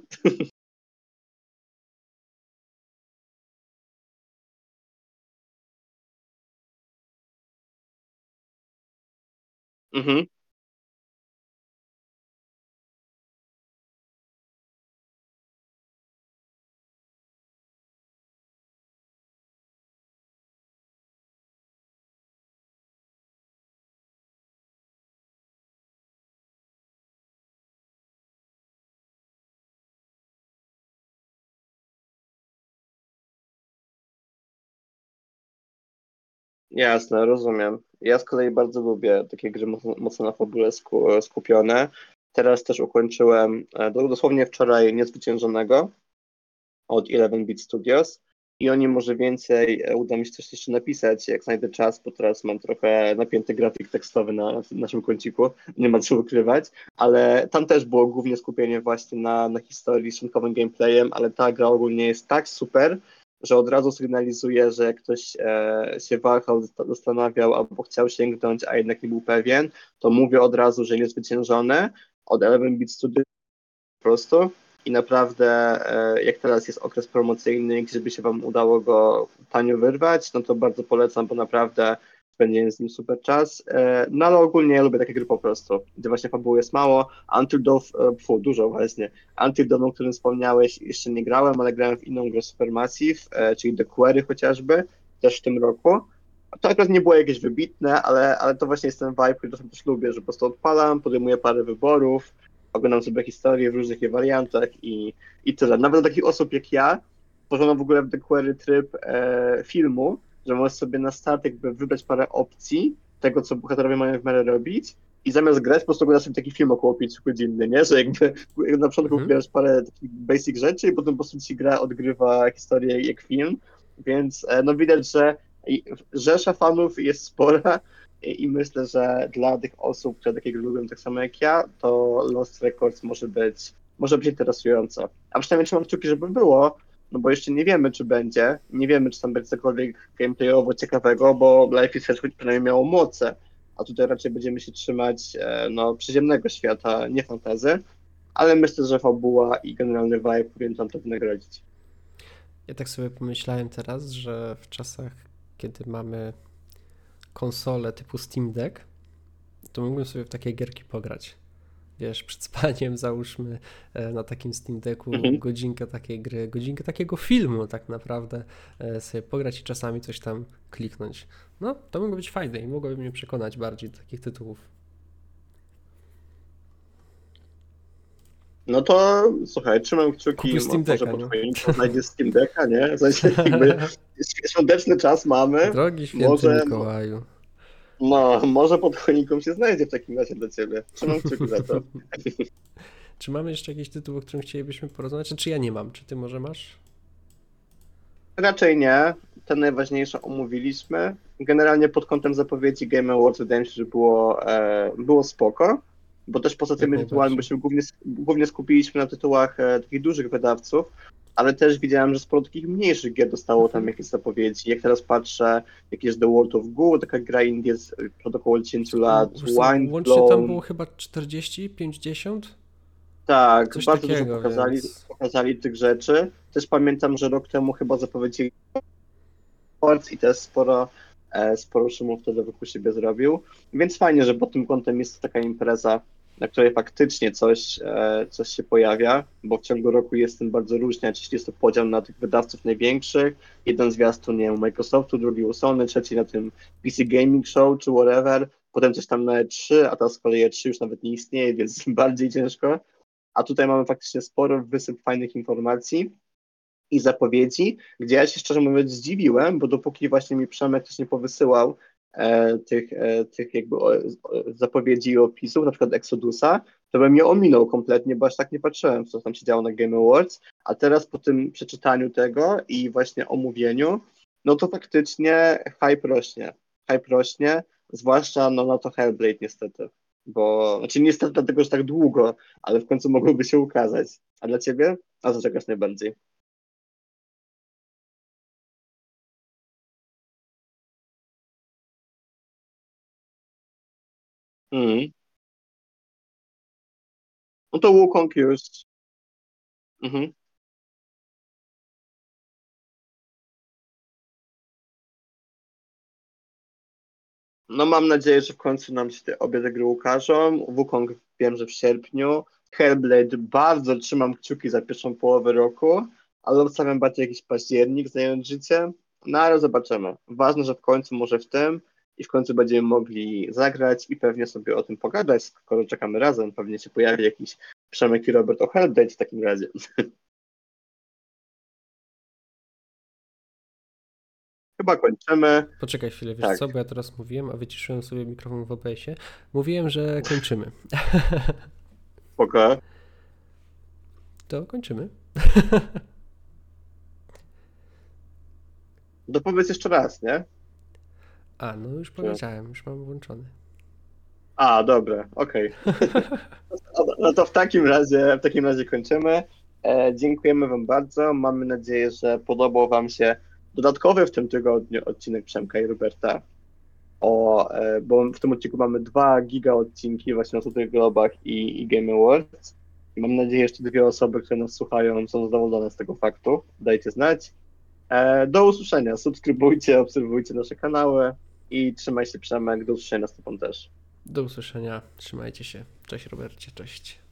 mhm. Jasne, rozumiem. Ja z kolei bardzo lubię takie gry mocno, mocno na fabule sku, skupione. Teraz też ukończyłem dosłownie wczoraj Niezwyciężonego od jedenaście bit Studios i o nim może więcej uda mi się coś jeszcze napisać, jak znajdę czas, bo teraz mam trochę napięty grafik tekstowy na naszym kąciku, nie ma co ukrywać, ale tam też było głównie skupienie właśnie na, na historii z szankowym gameplayem, ale ta gra ogólnie jest tak super, że od razu sygnalizuje, że jak ktoś e, się wahał, zastanawiał albo chciał sięgnąć, a jednak nie był pewien, to mówię od razu, że Niezwyciężone od jedenaście bit Studios po prostu i naprawdę e, jak teraz jest okres promocyjny, gdyby się wam udało go tanio wyrwać, no to bardzo polecam, bo naprawdę spędziłem z nim super czas, e, no ale ogólnie ja lubię takie gry po prostu, gdy właśnie fabuły jest mało, Until Dawn, e, dużo właśnie, Until Dawn, o którym wspomniałeś, jeszcze nie grałem, ale grałem w inną grę Supermassive, e, czyli The Quarry chociażby, też w tym roku, to akurat nie było jakieś wybitne, ale, ale to właśnie jest ten vibe, który też lubię, że po prostu odpalam, podejmuję parę wyborów, oglądam sobie historię w różnych jej wariantach i, i tyle. Nawet dla takich osób jak ja, tworzono w ogóle w The Quarry tryb e, filmu, że możesz sobie na start jakby wybrać parę opcji tego, co bohaterowie mają w miarę robić i zamiast grać po prostu oglądasz sobie taki film około pięciogodzinny, nie? Że jakby na początku mm. grasz parę takich basic rzeczy i potem po prostu ci gra odgrywa historię jak film, więc no widać, że rzesza fanów jest spora i, i myślę, że dla tych osób, które takie lubią tak samo jak ja, to Lost Records może być, może być interesująco. A przynajmniej trzymam kciuki, żeby było, no bo jeszcze nie wiemy, czy będzie, nie wiemy, czy tam będzie cokolwiek gameplayowo ciekawego, bo Life is Strange przynajmniej miało moce, a tutaj raczej będziemy się trzymać no, przyziemnego świata, nie fantasy, ale myślę, że fabuła i generalny vibe powinien tam to wynagrodzić. Ja tak sobie pomyślałem teraz, że w czasach, kiedy mamy konsolę typu Steam Deck, to mógłbym sobie w takie gierki pograć. Wiesz, przed spaniem załóżmy na takim Steam Decku mhm. godzinkę takiej gry, godzinkę takiego filmu tak naprawdę sobie pograć i czasami coś tam kliknąć. No, to mogło być fajne i mogłoby mnie przekonać bardziej do takich tytułów. No to słuchaj, trzymam kciuki, może po znajdzie Steam Decka, nie? W sensie jakby świąteczny czas mamy. Drogi święty może... Mikołaju. No, może pod choinką się znajdzie w takim razie dla ciebie. Trzymam kciuki za to. Czy mamy jeszcze jakiś tytuł, o którym chcielibyśmy porozmawiać? Czy ja nie mam? Czy ty może masz? Raczej nie. Te najważniejsze omówiliśmy. Generalnie pod kątem zapowiedzi Game Awards wydaje mi się, że było, e, było spoko, bo też poza tymi tytułami, bo się głównie, głównie skupiliśmy na tytułach e, takich dużych wydawców, ale też widziałem, że sporo takich mniejszych gier dostało tam jakieś zapowiedzi. Jak teraz patrzę, jakieś The World of Goo, taka gra indie jest od około dziesięć lat, Wine Łącznie blown. Tam było chyba czterdzieści, pięćdziesiąt? Tak, coś bardzo takiego, dużo pokazali, więc... pokazali tych rzeczy. Też pamiętam, że rok temu chyba zapowiedzieli i też sporo, sporo szumów wtedy wokół siebie zrobił. Więc fajnie, że pod tym kątem jest taka impreza, na której faktycznie coś, coś się pojawia, bo w ciągu roku jest ten bardzo różniać, jeśli jest to podział na tych wydawców największych, jeden zwiastun, nie wiem, Microsoftu, drugi u Sony, trzeci na tym P C Gaming Show czy whatever, potem coś tam na E trzy, a ta z kolei E trzy już nawet nie istnieje, więc bardziej ciężko. A tutaj mamy faktycznie sporo wysyp fajnych informacji i zapowiedzi, gdzie ja się szczerze mówiąc zdziwiłem, bo dopóki właśnie mi Przemek coś nie powysyłał, E, tych, e, tych jakby o, o, zapowiedzi i opisów, na przykład Exodusa, to bym je ominął kompletnie, bo aż tak nie patrzyłem, co tam się działo na Game Awards, a teraz po tym przeczytaniu tego i właśnie omówieniu, no to faktycznie hype rośnie, hype rośnie, zwłaszcza no, no to Hellblade niestety, bo, znaczy niestety dlatego, że tak długo, ale w końcu mogłoby się ukazać. A dla ciebie? A co czekasz najbardziej? Mhm. No to Wukong już. Mhm. No mam nadzieję, że w końcu nam się te obie te gry ukażą. Wukong wiem, że w sierpniu. Hellblade bardzo trzymam kciuki za pierwszą połowę roku, ale obstawiam bardziej jakiś październik zająć życie. No ale zobaczymy. Ważne, że w końcu może w tym i w końcu będziemy mogli zagrać i pewnie sobie o tym pogadać, skoro czekamy razem. Pewnie się pojawi jakiś Przemek i Robert o Hellblade w takim razie. Chyba kończymy. Poczekaj chwilę, wiesz tak. co, bo ja teraz mówiłem, a wyciszyłem sobie mikrofon w O B S-ie. Mówiłem, że kończymy. Spoko. To kończymy. Dopowiedz jeszcze raz, nie? A, no już powiedziałem, już mam włączony. A, dobra, okej. Okay. No to w takim razie, w takim razie kończymy. E, dziękujemy wam bardzo. Mamy nadzieję, że podobał wam się dodatkowy w tym tygodniu odcinek Przemka i Roberta. O, e, bo w tym odcinku mamy dwa giga odcinki właśnie o Złotych Globach i, i Game Awards. I mam nadzieję, że te dwie osoby, które nas słuchają, są zadowolone z tego faktu. Dajcie znać. E, do usłyszenia. Subskrybujcie, obserwujcie nasze kanały. I trzymaj się, Przemek, do usłyszenia z tobą też. Do usłyszenia, trzymajcie się. Cześć Robercie, cześć.